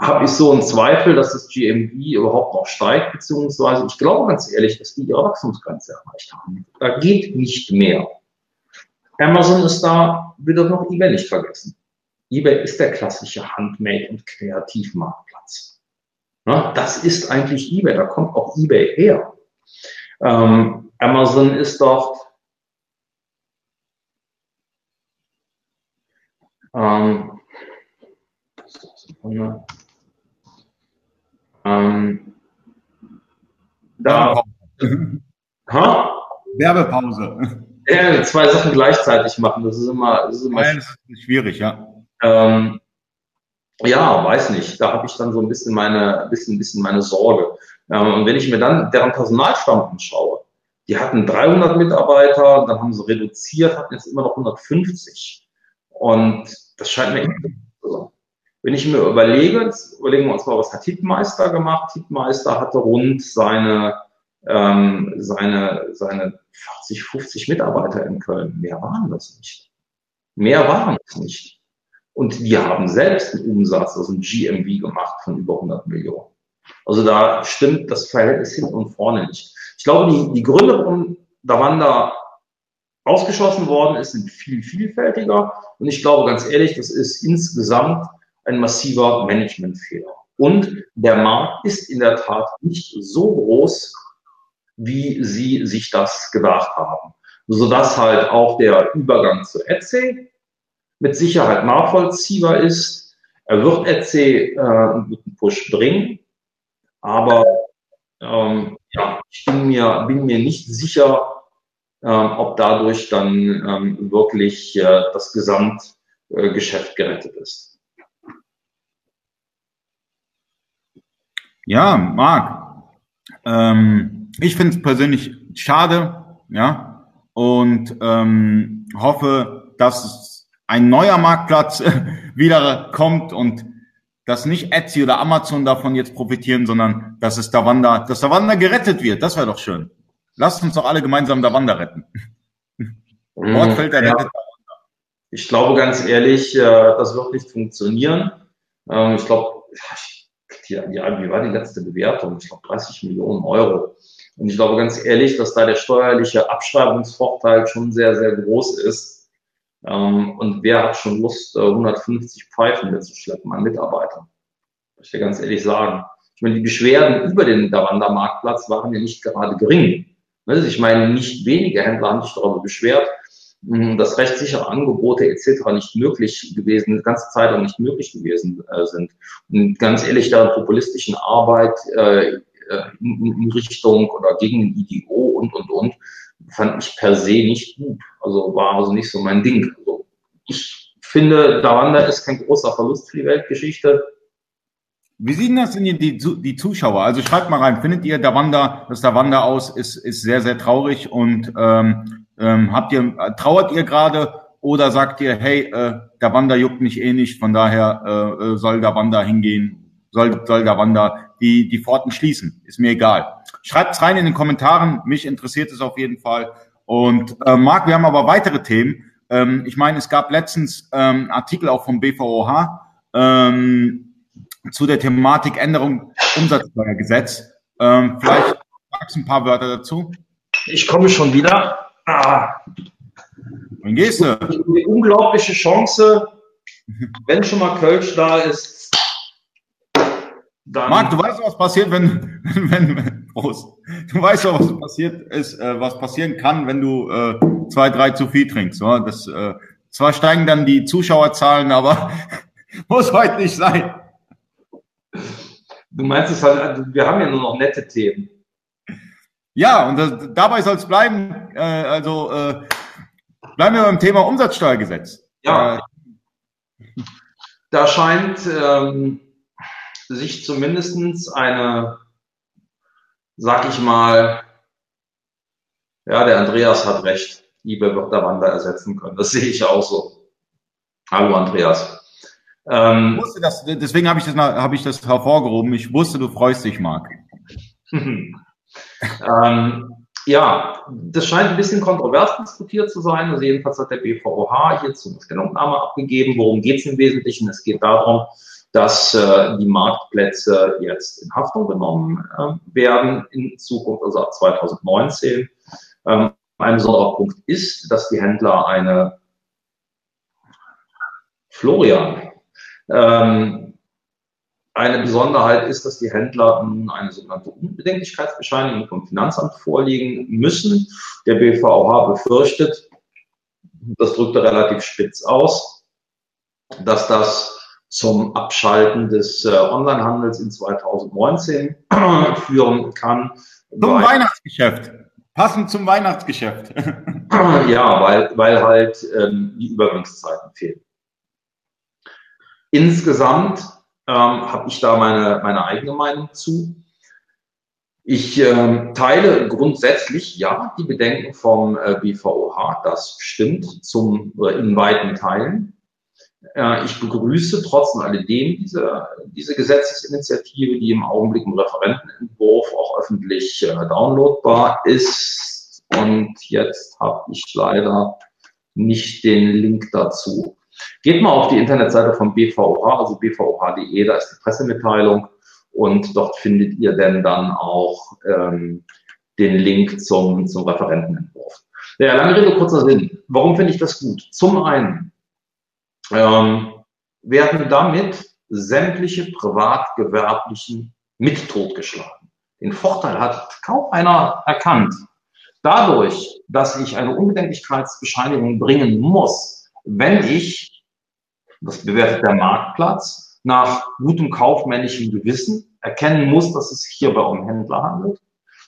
habe ich so einen Zweifel, dass das G M V überhaupt noch steigt, beziehungsweise ich glaube ganz ehrlich, dass die ihre Wachstumsgrenze erreicht haben. Da geht nicht mehr. Amazon ist da, wird doch noch eBay nicht vergessen. eBay ist der klassische Handmade- und Kreativmarktplatz. Das ist eigentlich eBay, da kommt auch eBay her. Ähm, Amazon ist doch ähm, ähm, da ha? Werbepause. Ja, zwei Sachen gleichzeitig machen, das ist immer, das ist immer Nein, das ist schwierig, ja. Ähm, Ja, weiß nicht. Da habe ich dann so ein bisschen meine, bisschen, bisschen meine Sorge. Ähm, und wenn ich mir dann deren Personalstamm anschaue, die hatten dreihundert Mitarbeiter, dann haben sie reduziert, hatten jetzt immer noch hundertfünfzig. Und das scheint mir irgendwie so. Wenn ich mir überlege, jetzt überlegen wir uns mal, was hat Hitmeister gemacht? Hitmeister hatte rund seine, ähm, seine, seine vierzig, fünfzig Mitarbeiter in Köln. Mehr waren das nicht. Mehr waren es nicht. Und die haben selbst einen Umsatz, also ein G M V gemacht von über hundert Millionen. Also da stimmt das Verhältnis hinten und vorne nicht. Ich glaube, die, die Gründe, warum DaWanda ausgeschlossen worden ist, sind viel vielfältiger. Und ich glaube, ganz ehrlich, das ist insgesamt ein massiver Managementfehler. Und der Markt ist in der Tat nicht so groß, wie sie sich das gedacht haben. Sodass halt auch der Übergang zu Etsy mit Sicherheit nachvollziehbar ist. Er wird Etsy äh, einen guten Push bringen, aber ähm, ja, ich bin mir, bin mir nicht sicher, ähm, ob dadurch dann ähm, wirklich äh, das Gesamtgeschäft äh, gerettet ist. Ja, Marc, ähm, ich finde es persönlich schade, ja, und ähm, hoffe, dass es ein neuer Marktplatz wieder kommt und dass nicht Etsy oder Amazon davon jetzt profitieren, sondern dass es DaWanda, dass DaWanda gerettet wird. Das wäre doch schön. Lasst uns doch alle gemeinsam DaWanda retten. Wortfeld, der rettet DaWanda. ich glaube ganz ehrlich, äh, das wird nicht funktionieren. Ähm, ich glaube, ja, wie war die letzte Bewertung? Ich glaube dreißig Millionen Euro. Und ich glaube ganz ehrlich, dass da der steuerliche Abschreibungsvorteil schon sehr, sehr groß ist. Ähm, und wer hat schon Lust, äh, hundertfünfzig Pfeifen mitzuschleppen an Mitarbeitern? Muss ich dir ganz ehrlich sagen. Ich meine, die Beschwerden über den DaWanda-Marktplatz waren ja nicht gerade gering. Ich meine, nicht wenige Händler haben sich darüber beschwert, dass rechtssichere Angebote et cetera nicht möglich gewesen, die ganze Zeit auch nicht möglich gewesen sind. Und ganz ehrlich, der populistischen Arbeit in Richtung oder gegen den I D O und, und, und, fand ich per se nicht gut. Also war also nicht so mein Ding. Also ich finde, DaWanda ist kein großer Verlust für die Weltgeschichte. Wie sehen das denn die, die Zuschauer? Also schreibt mal rein, findet ihr DaWanda, das DaWanda aus ist, ist sehr, sehr traurig und ähm, ähm, habt ihr, trauert ihr gerade oder sagt ihr, hey, äh, DaWanda juckt mich eh nicht, von daher äh, soll DaWanda hingehen, soll, soll DaWanda die, die Pforten schließen, ist mir egal. Schreibt's rein in den Kommentaren, mich interessiert es auf jeden Fall. Und äh, Marc, wir haben aber weitere Themen. Ähm, ich meine, es gab letztens ähm, Artikel auch vom B V O H, ähm, zu der Thematik Änderung Umsatzsteuergesetz. Ähm, vielleicht sagst du ein paar Wörter dazu. Ich komme schon wieder. Ah. Wann gehst du? Eine unglaubliche Chance, wenn schon mal Kölsch da ist. Dann Marc, du weißt, was passiert, wenn, wenn, wenn Prost. Du weißt doch, was passiert ist, äh, was passieren kann, wenn du äh, zwei, drei zu viel trinkst. Oder? Das, äh, zwar steigen dann die Zuschauerzahlen, aber muss heute nicht sein. Du meinst es halt, wir haben ja nur noch nette Themen. Ja, und das, dabei soll es bleiben. Äh, also äh, bleiben wir beim Thema Umsatzsteuergesetz. Ja. Äh. Da scheint ähm, sich zumindest eine, sag ich mal, ja, der Andreas hat recht, eBay wird DaWanda ersetzen können. Das sehe ich auch so. Hallo Andreas. Ähm, ich wusste das, deswegen habe ich, hab ich das hervorgehoben. Ich wusste, du freust dich, Marc. ähm, ja, das scheint ein bisschen kontrovers diskutiert zu sein. Also jedenfalls hat der B V O H hierzu eine Stellungnahme abgegeben. Worum geht es im Wesentlichen? Es geht darum, dass äh, die Marktplätze jetzt in Haftung genommen äh, werden in Zukunft, also ab zweitausendneunzehn. Ähm, ein besonderer Punkt ist, dass die Händler eine Florian Ähm, eine Besonderheit ist, dass die Händler nun eine sogenannte Unbedenklichkeitsbescheinigung vom Finanzamt vorlegen müssen. Der B V O H befürchtet, das drückt er relativ spitz aus, dass das zum Abschalten des äh, Onlinehandels in zweitausendneunzehn führen kann. Zum Weihnachtsgeschäft. Passend zum Weihnachtsgeschäft. Ja, weil, weil halt ähm, die Übergangszeiten fehlen. Insgesamt ähm, habe ich da meine, meine eigene Meinung zu. Ich ähm, teile grundsätzlich, ja, die Bedenken vom äh, B V O H, das stimmt, zum, äh, in weiten Teilen. Äh, ich begrüße trotz alledem diese, diese Gesetzesinitiative, die im Augenblick im Referentenentwurf auch öffentlich äh, downloadbar ist. Und jetzt habe ich leider nicht den Link dazu. Geht mal auf die Internetseite von B V O H, also b v o h punkt d e, da ist die Pressemitteilung und dort findet ihr denn dann auch ähm, den Link zum, zum Referentenentwurf. Ja, lange Rede, kurzer Sinn. Warum finde ich das gut? Zum einen ähm, werden damit sämtliche Privatgewerblichen mit totgeschlagen. Den Vorteil hat kaum einer erkannt. Dadurch, dass ich eine Unbedenklichkeitsbescheinigung bringen muss, wenn ich, das bewertet der Marktplatz, nach gutem kaufmännischen Gewissen erkennen muss, dass es hier bei einem Händler handelt,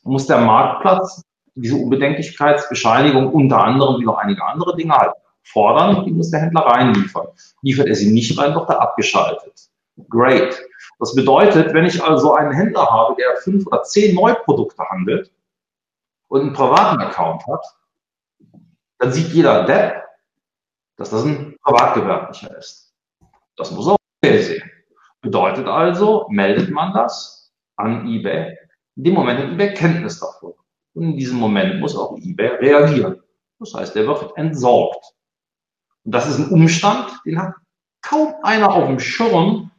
muss der Marktplatz diese Unbedenklichkeitsbescheinigung unter anderem wie noch einige andere Dinge halt fordern und die muss der Händler reinliefern. Liefert er sie nicht rein, wird er abgeschaltet. Great. Das bedeutet, wenn ich also einen Händler habe, der fünf oder zehn Neuprodukte handelt und einen privaten Account hat, dann sieht jeder Depp, dass das ein Privatgewerblicher ist. Das muss auch eBay sehen. Bedeutet also, meldet man das an eBay. In dem Moment hat eBay Kenntnis davon. Und in diesem Moment muss auch eBay reagieren. Das heißt, er wird entsorgt. Und das ist ein Umstand, den hat kaum einer auf dem Schirm,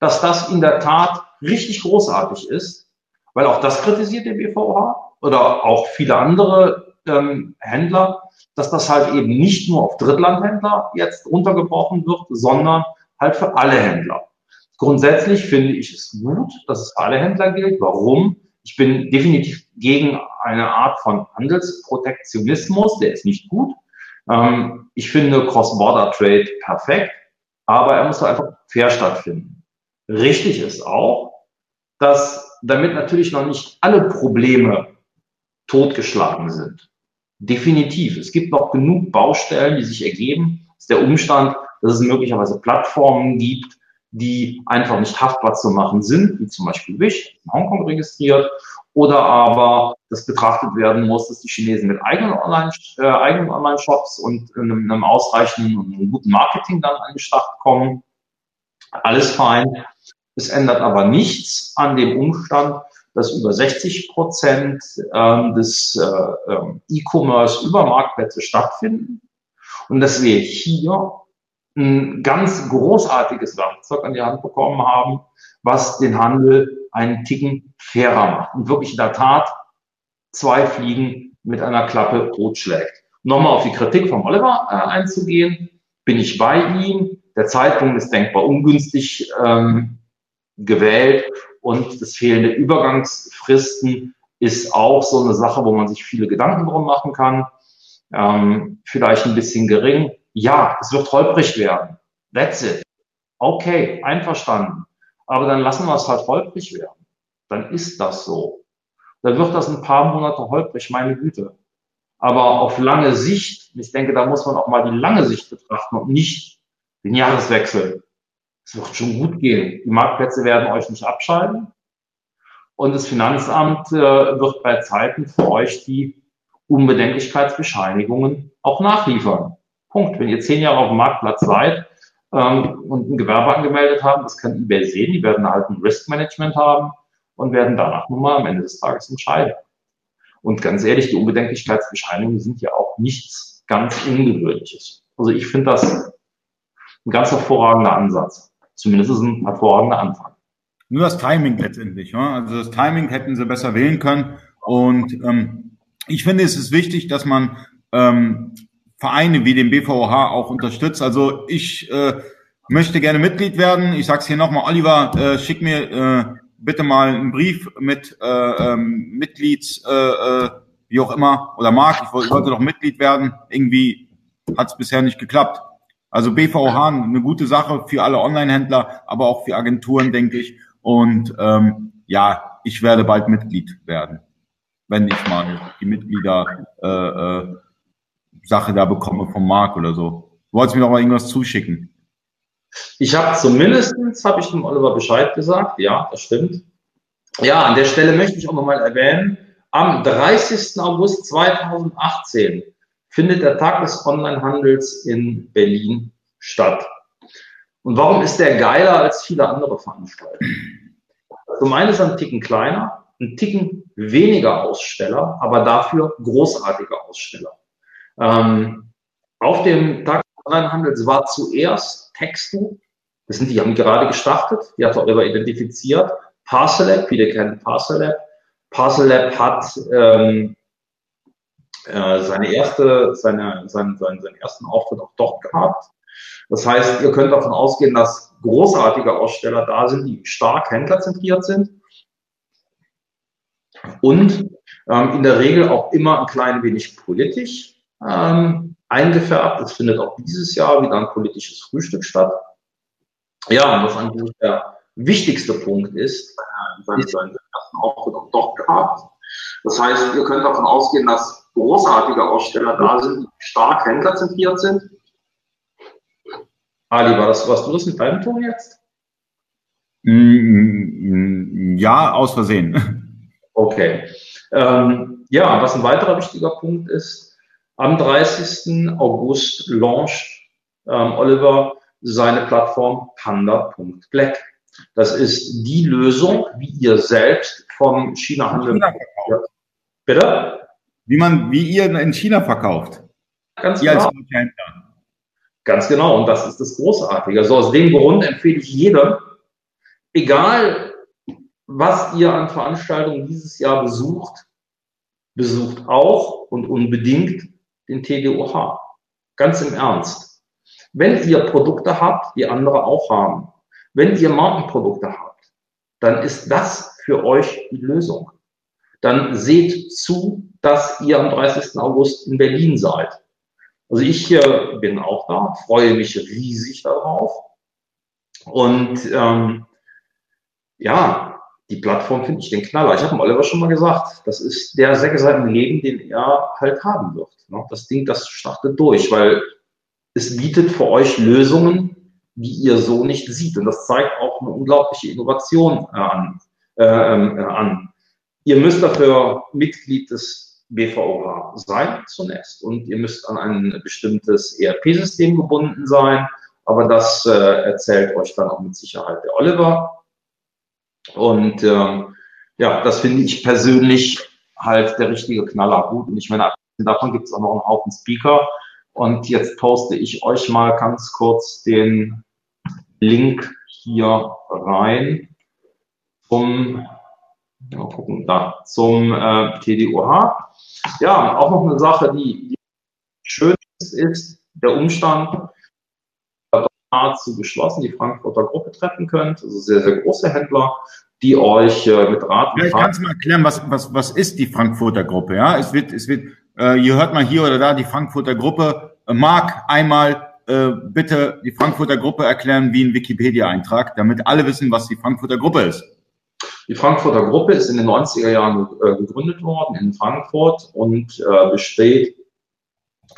dass das in der Tat richtig großartig ist, weil auch das kritisiert der B V O H oder auch viele andere ähm, Händler, dass das halt eben nicht nur auf Drittlandhändler jetzt runtergebrochen wird, sondern halt für alle Händler. Grundsätzlich finde ich es gut, dass es für alle Händler gilt. Warum? Ich bin definitiv gegen eine Art von Handelsprotektionismus, der ist nicht gut. Ähm, ich finde Cross-Border-Trade perfekt, aber er muss einfach fair stattfinden. Richtig ist auch, dass damit natürlich noch nicht alle Probleme totgeschlagen sind. Definitiv. Es gibt noch genug Baustellen, die sich ergeben. Das ist der Umstand, dass es möglicherweise Plattformen gibt, die einfach nicht haftbar zu machen sind, wie zum Beispiel Wish, in Hongkong registriert, oder aber, dass betrachtet werden muss, dass die Chinesen mit eigenen Online, äh, eigenen Online-Shops und einem, einem ausreichenden und einem guten Marketing dann an den Start kommen. Alles fein. Es ändert aber nichts an dem Umstand, dass über sechzig Prozent äh, des äh, E-Commerce über Marktplätze stattfinden und dass wir hier ein ganz großartiges Werkzeug an die Hand bekommen haben, was den Handel einen Ticken fairer macht und wirklich in der Tat zwei Fliegen mit einer Klappe totschlägt. Nochmal auf die Kritik von Oliver äh, einzugehen, bin ich bei ihm. Der Zeitpunkt ist denkbar ungünstig ähm, gewählt und das fehlende Übergangsfristen ist auch so eine Sache, wo man sich viele Gedanken drum machen kann. Ähm, vielleicht ein bisschen gering. Ja, es wird holprig werden. That's it. Okay, einverstanden. Aber dann lassen wir es halt holprig werden. Dann ist das so. Dann wird das ein paar Monate holprig, meine Güte. Aber auf lange Sicht, ich denke, da muss man auch mal die lange Sicht betrachten und nicht den Jahreswechsel. Es wird schon gut gehen. Die Marktplätze werden euch nicht abschalten. Und das Finanzamt äh, wird bei Zeiten für euch die Unbedenklichkeitsbescheinigungen auch nachliefern. Punkt. Wenn ihr zehn Jahre auf dem Marktplatz seid ähm, und ein Gewerbe angemeldet haben, das kann eBay sehen, die werden halt ein Risk-Management haben und werden danach nun mal am Ende des Tages entscheiden. Und ganz ehrlich, die Unbedenklichkeitsbescheinigungen sind ja auch nichts ganz Ungewöhnliches. Also ich finde das ein ganz hervorragender Ansatz. Zumindest ist es ein hervorragender Anfang. Nur das Timing letztendlich. Ja? Also das Timing hätten sie besser wählen können. Und ähm, ich finde, es ist wichtig, dass man ähm, Vereine wie den B V O H auch unterstützt. Also ich äh, möchte gerne Mitglied werden. Ich sag's hier nochmal, Oliver, äh, schick mir äh, bitte mal einen Brief mit äh, ähm, Mitglieds, äh, äh, wie auch immer, oder Marc, ich wollte doch Mitglied werden. Irgendwie hat's bisher nicht geklappt. Also B V O H, eine gute Sache für alle Online-Händler, aber auch für Agenturen, denke ich. Und ähm, ja, ich werde bald Mitglied werden, wenn ich mal die Mitglieder äh, äh, Sache da bekomme vom Marc oder so. Du wolltest mir doch mal irgendwas zuschicken. Ich habe zumindest, habe ich dem Oliver Bescheid gesagt, ja, das stimmt. Ja, an der Stelle möchte ich auch nochmal erwähnen, am dreißigsten August zweitausendachtzehn findet der Tag des Onlinehandels in Berlin statt. Und warum ist der geiler als viele andere Veranstaltungen? Zum einen ist er ein Ticken kleiner, ein Ticken weniger Aussteller, aber dafür großartige Aussteller. Ähm, auf dem Tag des Onlinehandels war zuerst Textu, das sind die, die haben gerade gestartet, die hat Oliver identifiziert, Parcellab, viele kennen Parcellab. Parcellab hat ähm, äh, seine erste, seine, seinen, seinen, seinen ersten Auftritt auch dort gehabt. Das heißt, ihr könnt davon ausgehen, dass großartige Aussteller da sind, die stark händlerzentriert sind und ähm, in der Regel auch immer ein klein wenig politisch Ähm, eingefärbt. Es findet auch dieses Jahr wieder ein politisches Frühstück statt. Ja, und was eigentlich der wichtigste Punkt ist, äh, ist seinen ersten Auftritt auch dort gehabt. Das heißt, ihr könnt davon ausgehen, dass großartige Aussteller da sind, die stark händlerzentriert sind. Ali, war das, warst du das mit deinem Ton jetzt? Ja, aus Versehen. Okay. Ähm, ja, was ein weiterer wichtiger Punkt ist, am dreißigsten August launcht ähm, Oliver seine Plattform panda Punkt black. Das ist die Lösung, wie ihr selbst vom China-Handel China verkauft. Bitte? Wie man, wie ihr in China verkauft. Ganz genau. Als Händler. Ganz genau, und das ist das Großartige. So, aus dem Grund empfehle ich jedem, egal was ihr an Veranstaltungen dieses Jahr besucht, besucht auch und unbedingt den T D O H. Ganz im Ernst. Wenn ihr Produkte habt, die andere auch haben, wenn ihr Markenprodukte habt, dann ist das für euch die Lösung. Dann seht zu, dass ihr am dreißigsten August in Berlin seid. Also ich äh, bin auch da, freue mich riesig darauf. Und ähm, ja, die Plattform finde ich den Knaller. Ich habe dem Oliver schon mal gesagt, das ist der Säcke seinem Leben, den er halt haben wird. Ne? Das Ding, das startet durch, weil es bietet für euch Lösungen, die ihr so nicht seht. Und das zeigt auch eine unglaubliche Innovation äh, an. Äh, äh, an. Ihr müsst dafür Mitglied des B V O H sein zunächst und ihr müsst an ein bestimmtes E R P-System gebunden sein, aber das äh, erzählt euch dann auch mit Sicherheit der Oliver. Und äh, ja, das finde ich persönlich halt der richtige Knaller. Gut, und ich meine, davon gibt es auch noch einen Haufen Speaker und jetzt poste ich euch mal ganz kurz den Link hier rein zum, mal gucken, da, zum äh, T D O H. Ja, auch noch eine Sache, die, die schön ist, ist der Umstand, dazu geschlossen, die Frankfurter Gruppe treffen könnt, also sehr, sehr große Händler, die euch äh, mit Rat und Tat. Vielleicht kannst du mal erklären, was, was, was ist die Frankfurter Gruppe? Ja, es wird, es wird, äh, ihr hört mal hier oder da die Frankfurter Gruppe. Äh, Marc, einmal äh, bitte die Frankfurter Gruppe erklären wie ein Wikipedia-Eintrag, damit alle wissen, was die Frankfurter Gruppe ist. Die Frankfurter Gruppe ist in den neunziger Jahren äh, gegründet worden in Frankfurt und äh, besteht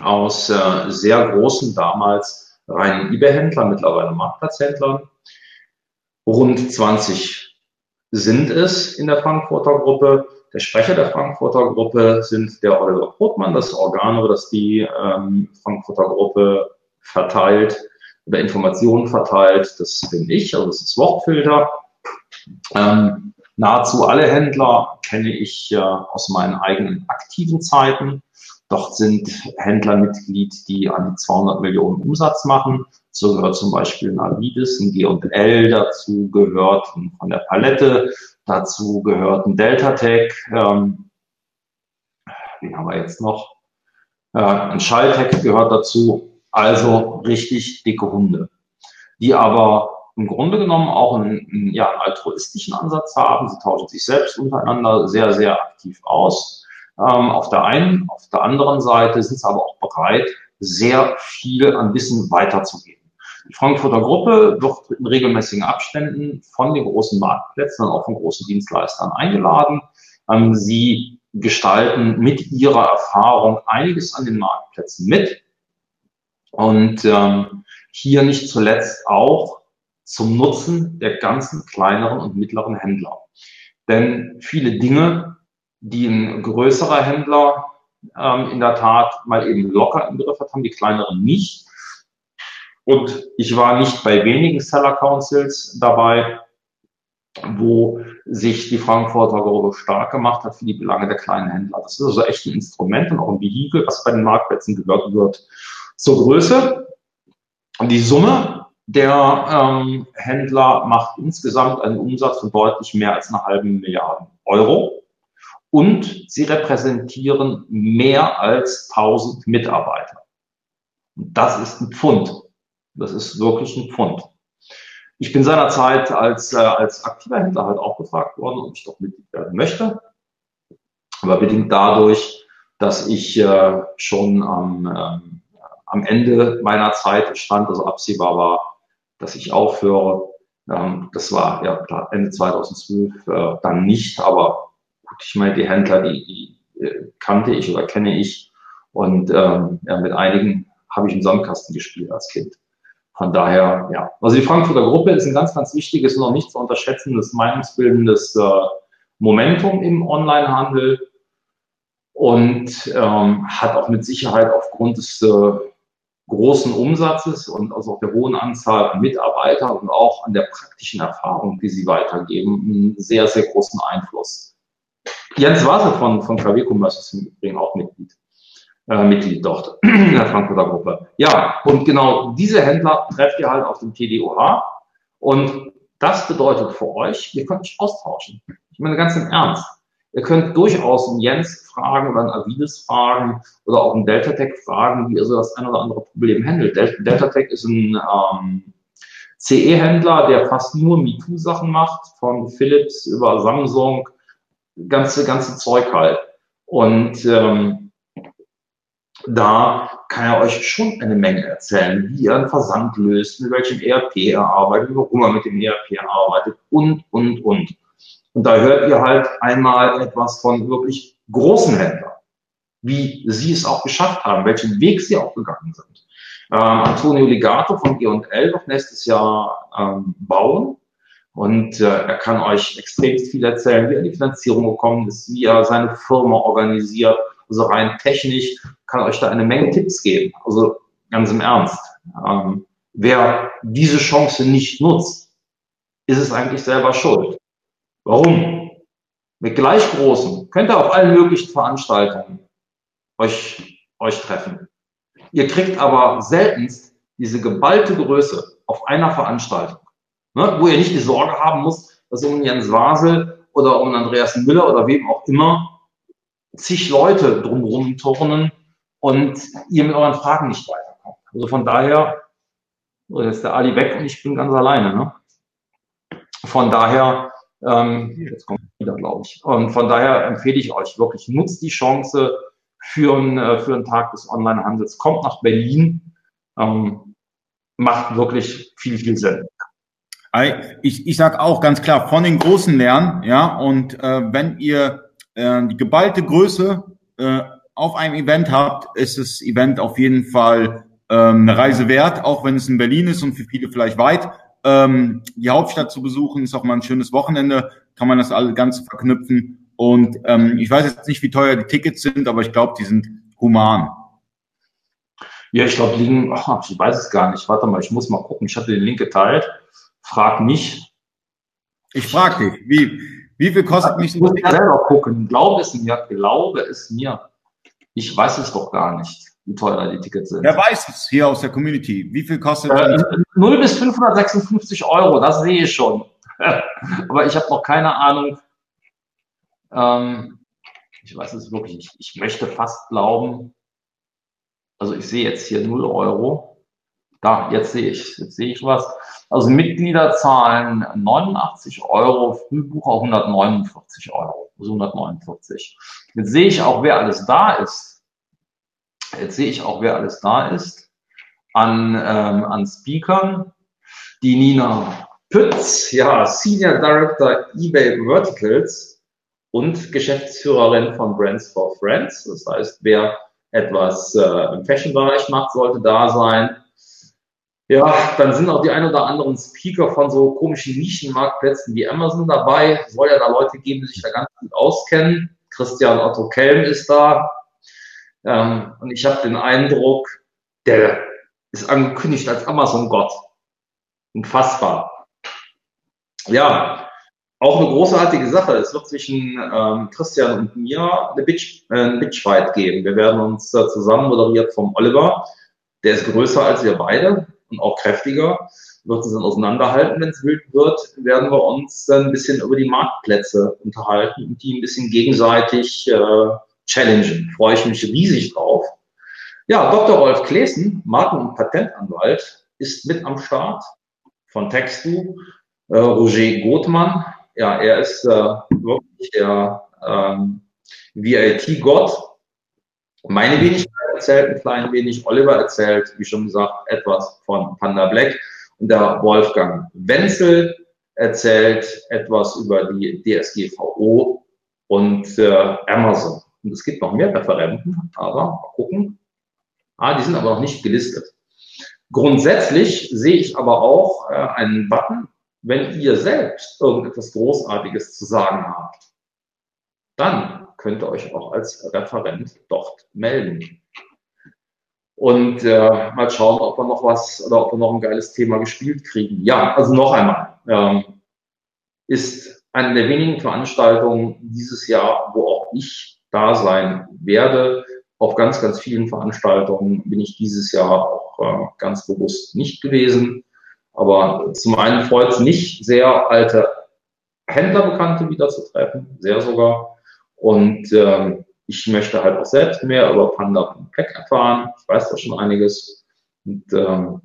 aus äh, sehr großen, damals reinen eBay-Händlern, mittlerweile Marktplatzhändlern. Rund zwanzig sind es in der Frankfurter Gruppe. Der Sprecher der Frankfurter Gruppe sind der Oliver Kurtmann, das Organ, über das die ähm, Frankfurter Gruppe verteilt oder Informationen verteilt. Das bin ich, also das ist Wortfilter. Ähm, Nahezu alle Händler kenne ich äh, aus meinen eigenen aktiven Zeiten. Dort sind Händler Mitglied, die an zweihundert Millionen Umsatz machen. So gehört zum Beispiel ein Avides, ein G und L, dazu gehört von der Palette, dazu gehört ein Delta Tech, ähm, den haben wir jetzt noch, äh, ein Schalltech gehört dazu. Also richtig dicke Hunde, die aber im Grunde genommen auch einen, ja, einen altruistischen Ansatz haben. Sie tauschen sich selbst untereinander sehr, sehr aktiv aus. Ähm, auf der einen, auf der anderen Seite sind sie aber auch bereit, sehr viel an Wissen weiterzugeben. Die Frankfurter Gruppe wird in regelmäßigen Abständen von den großen Marktplätzen und auch von großen Dienstleistern eingeladen. Ähm, sie gestalten mit ihrer Erfahrung einiges an den Marktplätzen mit. Und ähm, hier nicht zuletzt auch zum Nutzen der ganzen kleineren und mittleren Händler. Denn viele Dinge, die ein größerer Händler ähm, in der Tat mal eben locker im Griff hat, haben die kleineren nicht. Und ich war nicht bei wenigen Seller Councils dabei, wo sich die Frankfurter Gruppe stark gemacht hat für die Belange der kleinen Händler. Das ist also echt ein Instrument und auch ein Vehikel, was bei den Marktplätzen gehört wird. Zur Größe und die Summe. Der ähm, Händler macht insgesamt einen Umsatz von deutlich mehr als einer halben Milliarde Euro und sie repräsentieren mehr als tausend Mitarbeiter. Und das ist ein Pfund. Das ist wirklich ein Pfund. Ich bin seinerzeit als, äh, als aktiver Händler halt auch gefragt worden, ob ich doch Mitglied werden möchte. Aber bedingt dadurch, dass ich äh, schon am, ähm, am Ende meiner Zeit stand, also absehbar war, dass ich aufhöre. Das war ja klar, Ende zweitausendzwölf dann nicht, aber ich meine, die Händler, die, die kannte ich oder kenne ich und ähm, ja, mit einigen habe ich im Sandkasten gespielt als Kind. Von daher, ja, also die Frankfurter Gruppe ist ein ganz, ganz wichtiges, noch nicht zu unterschätzendes, meinungsbildendes äh, Momentum im Onlinehandel und ähm, hat auch mit Sicherheit aufgrund des äh, großen Umsatzes und also auch der hohen Anzahl an Mitarbeitern und auch an der praktischen Erfahrung, die sie weitergeben, einen sehr, sehr großen Einfluss. Jens Wasel von, von K W Commerce ist im Übrigen auch Mitglied äh, Mitglied dort in der Frankfurter Gruppe. Ja, und genau diese Händler trefft ihr halt auf dem T D O H. Und das bedeutet für euch, ihr könnt euch austauschen. Ich meine ganz im Ernst. Ihr könnt durchaus einen Jens fragen oder einen Avides fragen oder auch einen Delta Tech fragen, wie ihr so das ein oder andere Problem handelt. Delta Tech ist ein ähm, C E-Händler, der fast nur MeToo-Sachen macht, von Philips über Samsung, ganze ganze Zeug halt. Und ähm, da kann er euch schon eine Menge erzählen, wie ihr einen Versand löst, mit welchem E R P er arbeitet, warum er mit dem E R P arbeitet und, und, und. Und da hört ihr halt einmal etwas von wirklich großen Händlern, wie sie es auch geschafft haben, welchen Weg sie auch gegangen sind. Ähm, Antonio Legato von G und L wird nächstes Jahr ähm, bauen und äh, er kann euch extrem viel erzählen, wie er die Finanzierung gekommen ist, wie er seine Firma organisiert, also rein technisch, kann euch da eine Menge Tipps geben, also ganz im Ernst. Ähm, wer diese Chance nicht nutzt, ist es eigentlich selber schuld. Warum? Mit gleich großen könnt ihr auf allen möglichen Veranstaltungen euch, euch treffen. Ihr kriegt aber seltenst diese geballte Größe auf einer Veranstaltung, ne, wo ihr nicht die Sorge haben müsst, dass um Jens Wasel oder um Andreas Müller oder wem auch immer zig Leute drumherum turnen und ihr mit euren Fragen nicht weiterkommt. Also von daher, so jetzt ist der Ali weg und ich bin ganz alleine. Ne? Von daher, ähm, jetzt kommt wieder, glaube ich. Und von daher empfehle ich euch wirklich, nutzt die Chance für einen, für einen Tag des Onlinehandels. Kommt nach Berlin, ähm, macht wirklich viel, viel Sinn. Ich, ich sage auch ganz klar, von den Großen lernen, ja, und äh, wenn ihr äh, die geballte Größe äh, auf einem Event habt, ist das Event auf jeden Fall äh, eine Reise wert, auch wenn es in Berlin ist und für viele vielleicht weit. Ähm, die Hauptstadt zu besuchen, ist auch mal ein schönes Wochenende, kann man das alle ganz verknüpfen. Und ähm, ich weiß jetzt nicht, wie teuer die Tickets sind, aber ich glaube, die sind human. Ja, ich glaube, die liegen, ach, ich weiß es gar nicht. Warte mal, ich muss mal gucken. Ich hatte den Link geteilt. Frag mich. Ich frag dich, wie, wie viel kostet mich so ein Ticket? Ich muss selber gucken. Glaube es mir, glaube es mir. Ich weiß es doch gar nicht, wie teuer die Tickets sind. Wer weiß es hier aus der Community? Wie viel kostet äh, das? null bis fünfhundertsechsundfünfzig Euro, das sehe ich schon. Aber ich habe noch keine Ahnung. Ähm, ich weiß es wirklich nicht. Ich möchte fast glauben, also ich sehe jetzt hier null Euro. Da, jetzt sehe ich, jetzt sehe ich was. Also Mitglieder zahlen neunundachtzig Euro, Frühbucher hundertneunundvierzig Euro, also hundertneunundvierzig. Jetzt sehe ich auch, wer alles da ist. Jetzt sehe ich auch, wer alles da ist. An, ähm, an Speakern. Die Nina Pütz, ja, Senior Director eBay Verticals und Geschäftsführerin von Brands for Friends. Das heißt, wer etwas äh, im Fashion-Bereich macht, sollte da sein. Ja, dann sind auch die ein oder anderen Speaker von so komischen Nischenmarktplätzen wie Amazon dabei. Es soll ja da Leute geben, die sich da ganz gut auskennen. Christian Otto-Kelm ist da. Ähm, und ich habe den Eindruck, der ist angekündigt als Amazon-Gott. Unfassbar. Ja, auch eine großartige Sache. Es wird zwischen ähm, Christian und mir eine Bitch, äh, eine Bitchfight geben. Wir werden uns äh, zusammen moderiert vom Oliver. Der ist größer als wir beide. Und auch kräftiger, wird es dann auseinanderhalten, wenn es wild wird, werden wir uns dann ein bisschen über die Marktplätze unterhalten und die ein bisschen gegenseitig äh, challengen. Freue ich mich riesig drauf. Ja, Doktor Rolf Klesen, Marken- und Patentanwalt, ist mit am Start von Textu. Äh, Roger Gothmann, ja, er ist äh, wirklich der ähm, V A T-Gott. Meine Wenigkeit erzählt ein klein wenig, Oliver erzählt, wie schon gesagt, etwas von Panda Black und der Wolfgang Wenzel erzählt etwas über die D S G V O und äh, Amazon. Und es gibt noch mehr Referenten, aber mal gucken. Ah, die sind aber noch nicht gelistet. Grundsätzlich sehe ich aber auch äh, einen Button, wenn ihr selbst irgendetwas Großartiges zu sagen habt, dann könnt ihr euch auch als Referent dort melden. Und äh, mal schauen, ob wir noch was oder ob wir noch ein geiles Thema gespielt kriegen. Ja, also noch einmal, ähm, ist eine der wenigen Veranstaltungen dieses Jahr, wo auch ich da sein werde. Auf ganz, ganz vielen Veranstaltungen bin ich dieses Jahr auch äh, ganz bewusst nicht gewesen. Aber zum einen freut es mich, sehr alte Händlerbekannte wiederzutreffen, sehr sogar. Und ähm, ich möchte halt auch selbst mehr über Panda und Pack erfahren. Ich weiß da schon einiges. Und ähm,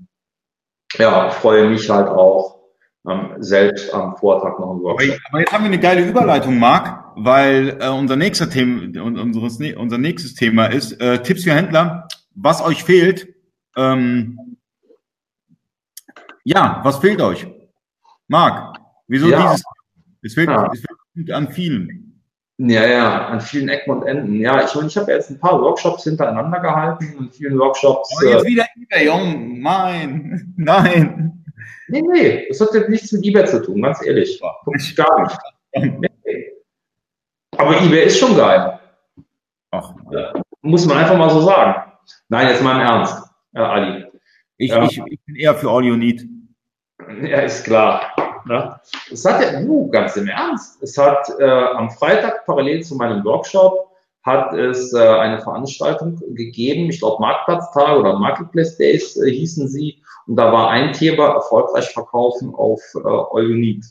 ja, freue mich halt auch ähm, selbst am Vortrag noch einen Workshop. Aber jetzt haben wir eine geile Überleitung, Marc, weil äh, unser, nächster Thema, unseres, unser nächstes Thema ist äh, Tipps für Händler, was euch fehlt. Ähm, ja, was fehlt euch? Marc, wieso ja. dieses? Es fehlt, ja. es fehlt an vielen. Ja, ja, an vielen Ecken und Enden. Ja, ich meine, ich habe jetzt ein paar Workshops hintereinander gehalten und vielen Workshops. Aber jetzt äh, wieder eBay, Junge, nein, nein. Nee, nee, das hat jetzt nichts mit eBay zu tun, ganz ehrlich. Guck, gar nicht. Nee. Aber eBay ist schon geil. Ach, muss man einfach mal so sagen. Nein, jetzt mal im Ernst, ja, Ali. Ich, ja. ich, ich bin eher für All You Need. Ja, ist klar. Ne? Es hat ja, uh, ganz im Ernst, es hat äh, am Freitag parallel zu meinem Workshop hat es äh, eine Veranstaltung gegeben, ich glaube Marktplatztage oder Marketplace Days äh, hießen sie, und da war ein Thema erfolgreich verkaufen auf äh, All You Need.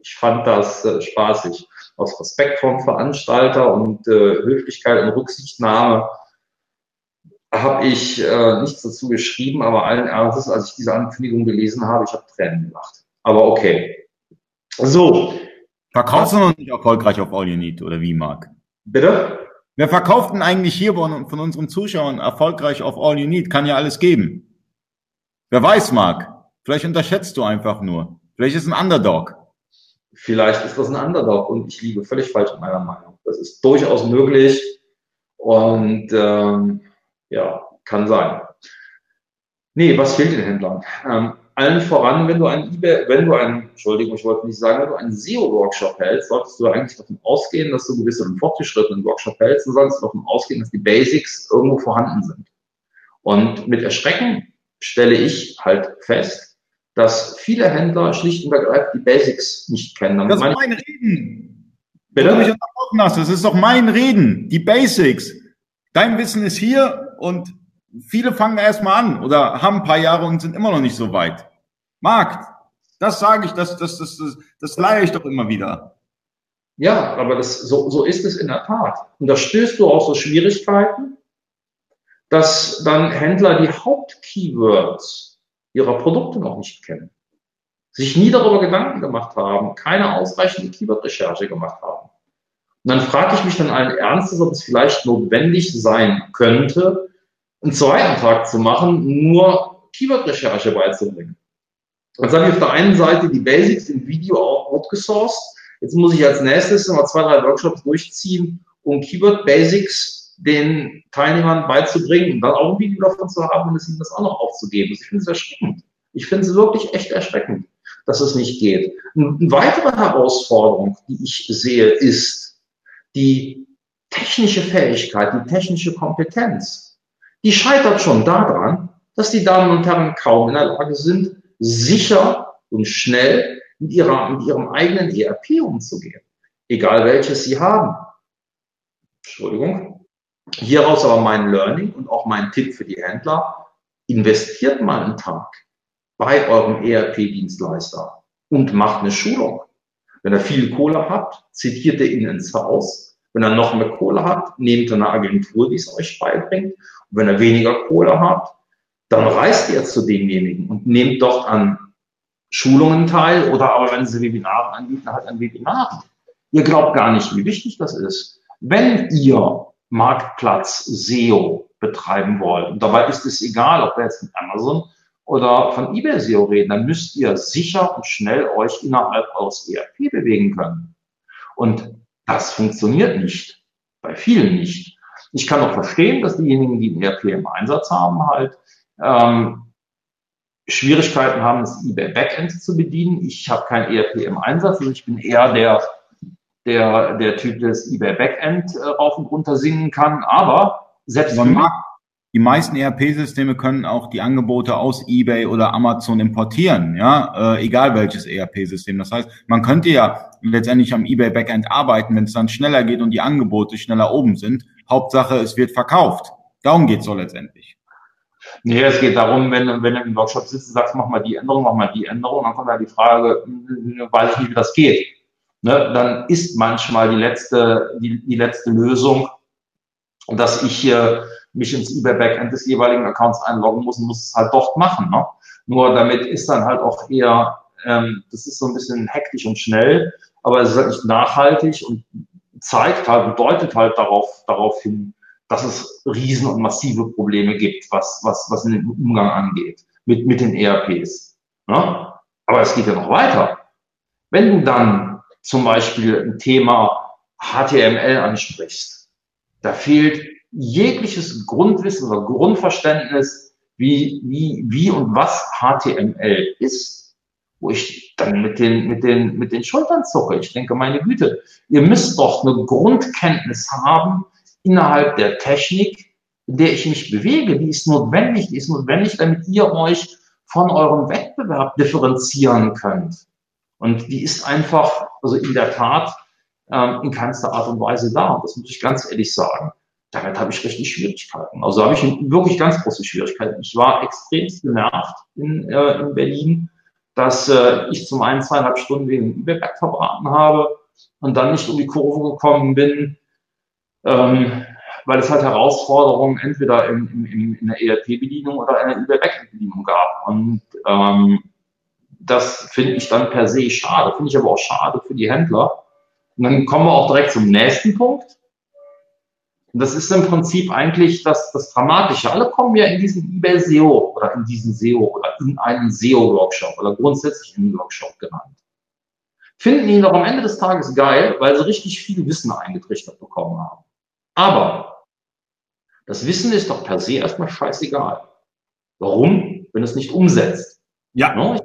Ich fand das äh, spaßig. Aus Respekt vom Veranstalter und äh, Höflichkeit und Rücksichtnahme habe ich äh, nichts dazu geschrieben, aber allen Ernstes, als ich diese Ankündigung gelesen habe, ich habe Tränen gemacht. Aber okay. So. Verkaufst du noch nicht erfolgreich auf All You Need, oder wie, Marc? Bitte? Wer verkauft denn eigentlich hier von, von unseren Zuschauern erfolgreich auf All You Need? Kann ja alles geben. Wer weiß, Marc? Vielleicht unterschätzt du einfach nur. Vielleicht ist ein Underdog. Vielleicht ist das ein Underdog und ich liege völlig falsch in meiner Meinung. Das ist durchaus möglich und ähm, ja, kann sein. Nee, was fehlt den Händlern? Ähm, Allen voran, wenn du einen eBay, wenn du einen, Entschuldigung, ich wollte nicht sagen, wenn du einen S E O-Workshop hältst, solltest du eigentlich davon ausgehen, dass du gewisse und fortgeschrittenen Workshop hältst, und solltest davon ausgehen, dass die Basics irgendwo vorhanden sind. Und mit Erschrecken stelle ich halt fest, dass viele Händler schlicht und ergreifend die Basics nicht kennen. Damit das ist mein Reden. Bitte? Mich unterbrochen hast. Das ist doch mein Reden. Die Basics. Dein Wissen ist hier und viele fangen erstmal an oder haben ein paar Jahre und sind immer noch nicht so weit. Marc, das sage ich, das, das, das, das, das leihe ich doch immer wieder. Ja, aber das, so, so ist es in der Tat. Und da stößt du auf so Schwierigkeiten, dass dann Händler die Hauptkeywords ihrer Produkte noch nicht kennen, sich nie darüber Gedanken gemacht haben, keine ausreichende Keyword-Recherche gemacht haben. Und dann frage ich mich dann allen Ernstes, ob es vielleicht notwendig sein könnte, einen zweiten Tag zu machen, nur Keyword-Recherche beizubringen. Jetzt habe ich auf der einen Seite die Basics im Video auch outgesourced. Jetzt muss ich als nächstes nochmal zwei, drei Workshops durchziehen, um Keyword-Basics den Teilnehmern beizubringen und dann auch ein Video davon zu haben und es ihnen das auch noch aufzugeben. Ich finde es erschreckend. Ich finde es wirklich echt erschreckend, dass es nicht geht. Eine weitere Herausforderung, die ich sehe, ist die technische Fähigkeit, die technische Kompetenz. Die scheitert schon daran, dass die Damen und Herren kaum in der Lage sind, sicher und schnell mit, ihrer, mit ihrem eigenen E R P umzugehen, egal welches sie haben. Entschuldigung. Hieraus aber mein Learning und auch mein Tipp für die Händler: Investiert mal einen Tag bei eurem E R P-Dienstleister und macht eine Schulung. Wenn ihr viel Kohle habt, zitiert ihr ihn ins Haus. Wenn ihr noch mehr Kohle habt, nehmt eine Agentur, die es euch beibringt. Und wenn ihr weniger Kohle habt, dann reist ihr zu demjenigen und nehmt dort an Schulungen teil oder aber, wenn sie Webinare anbieten, halt an Webinaren. Ihr glaubt gar nicht, wie wichtig das ist. Wenn ihr Marktplatz S E O betreiben wollt, und dabei ist es egal, ob wir jetzt mit Amazon oder von eBay S E O reden, dann müsst ihr sicher und schnell euch innerhalb eures E R P bewegen können. Und das funktioniert nicht. Bei vielen nicht. Ich kann auch verstehen, dass diejenigen, die ein E R P im Einsatz haben, halt Ähm, Schwierigkeiten haben, das eBay Backend zu bedienen. Ich habe kein E R P im Einsatz, also ich bin eher der, der, der Typ, der das eBay Backend äh, rauf und runter singen kann, aber selbst wenn man, die meisten E R P-Systeme können auch die Angebote aus eBay oder Amazon importieren, ja, äh, egal welches E R P-System. Das heißt, man könnte ja letztendlich am eBay Backend arbeiten, wenn es dann schneller geht und die Angebote schneller oben sind. Hauptsache, es wird verkauft. Darum geht es so letztendlich. Nee, es geht darum, wenn, wenn du im Workshop sitzt und sagst, mach mal die Änderung, mach mal die Änderung, dann kommt ja die Frage, weiß ich nicht, wie das geht. Ne? Dann ist manchmal die letzte, die, die letzte Lösung, dass ich äh, mich ins eBay-Backend des jeweiligen Accounts einloggen muss und muss es halt dort machen. Ne? Nur damit ist dann halt auch eher, ähm, das ist so ein bisschen hektisch und schnell, aber es ist halt nicht nachhaltig und zeigt halt und deutet halt darauf, darauf hin, dass es riesen und massive Probleme gibt, was, was, was in den Umgang angeht mit, mit den E R Ps. Ne? Aber es geht ja noch weiter. Wenn du dann zum Beispiel ein Thema H T M L ansprichst, da fehlt jegliches Grundwissen oder Grundverständnis, wie, wie, wie und was H T M L ist, wo ich dann mit den, mit den, mit den Schultern zucke. Ich denke, meine Güte, ihr müsst doch eine Grundkenntnis haben, innerhalb der Technik, in der ich mich bewege, die ist notwendig, die ist notwendig, damit ihr euch von eurem Wettbewerb differenzieren könnt. Und die ist einfach, also in der Tat, ähm, in keinster Art und Weise da. Und das muss ich ganz ehrlich sagen. Damit habe ich richtig Schwierigkeiten. Also habe ich wirklich ganz große Schwierigkeiten. Ich war extremst genervt in, äh, in Berlin, dass äh, ich zum einen zweieinhalb Stunden wegen eBay verbraten habe und dann nicht um die Kurve gekommen bin, Ähm, weil es halt Herausforderungen entweder in, in, in, in der E R P-Bedienung oder in der eBay-Backend-Bedienung gab. Und ähm, das finde ich dann per se schade, finde ich aber auch schade für die Händler. Und dann kommen wir auch direkt zum nächsten Punkt. Und das ist im Prinzip eigentlich das, das Dramatische. Alle kommen ja in diesen eBay S E O oder in diesen S E O oder in einen S E O-Workshop oder grundsätzlich in einen Workshop genannt. Finden ihn doch am Ende des Tages geil, weil sie richtig viel Wissen eingetrichtert bekommen haben. Aber das Wissen ist doch per se erstmal scheißegal. Warum? Wenn du es nicht umsetzt. Ja. Ne?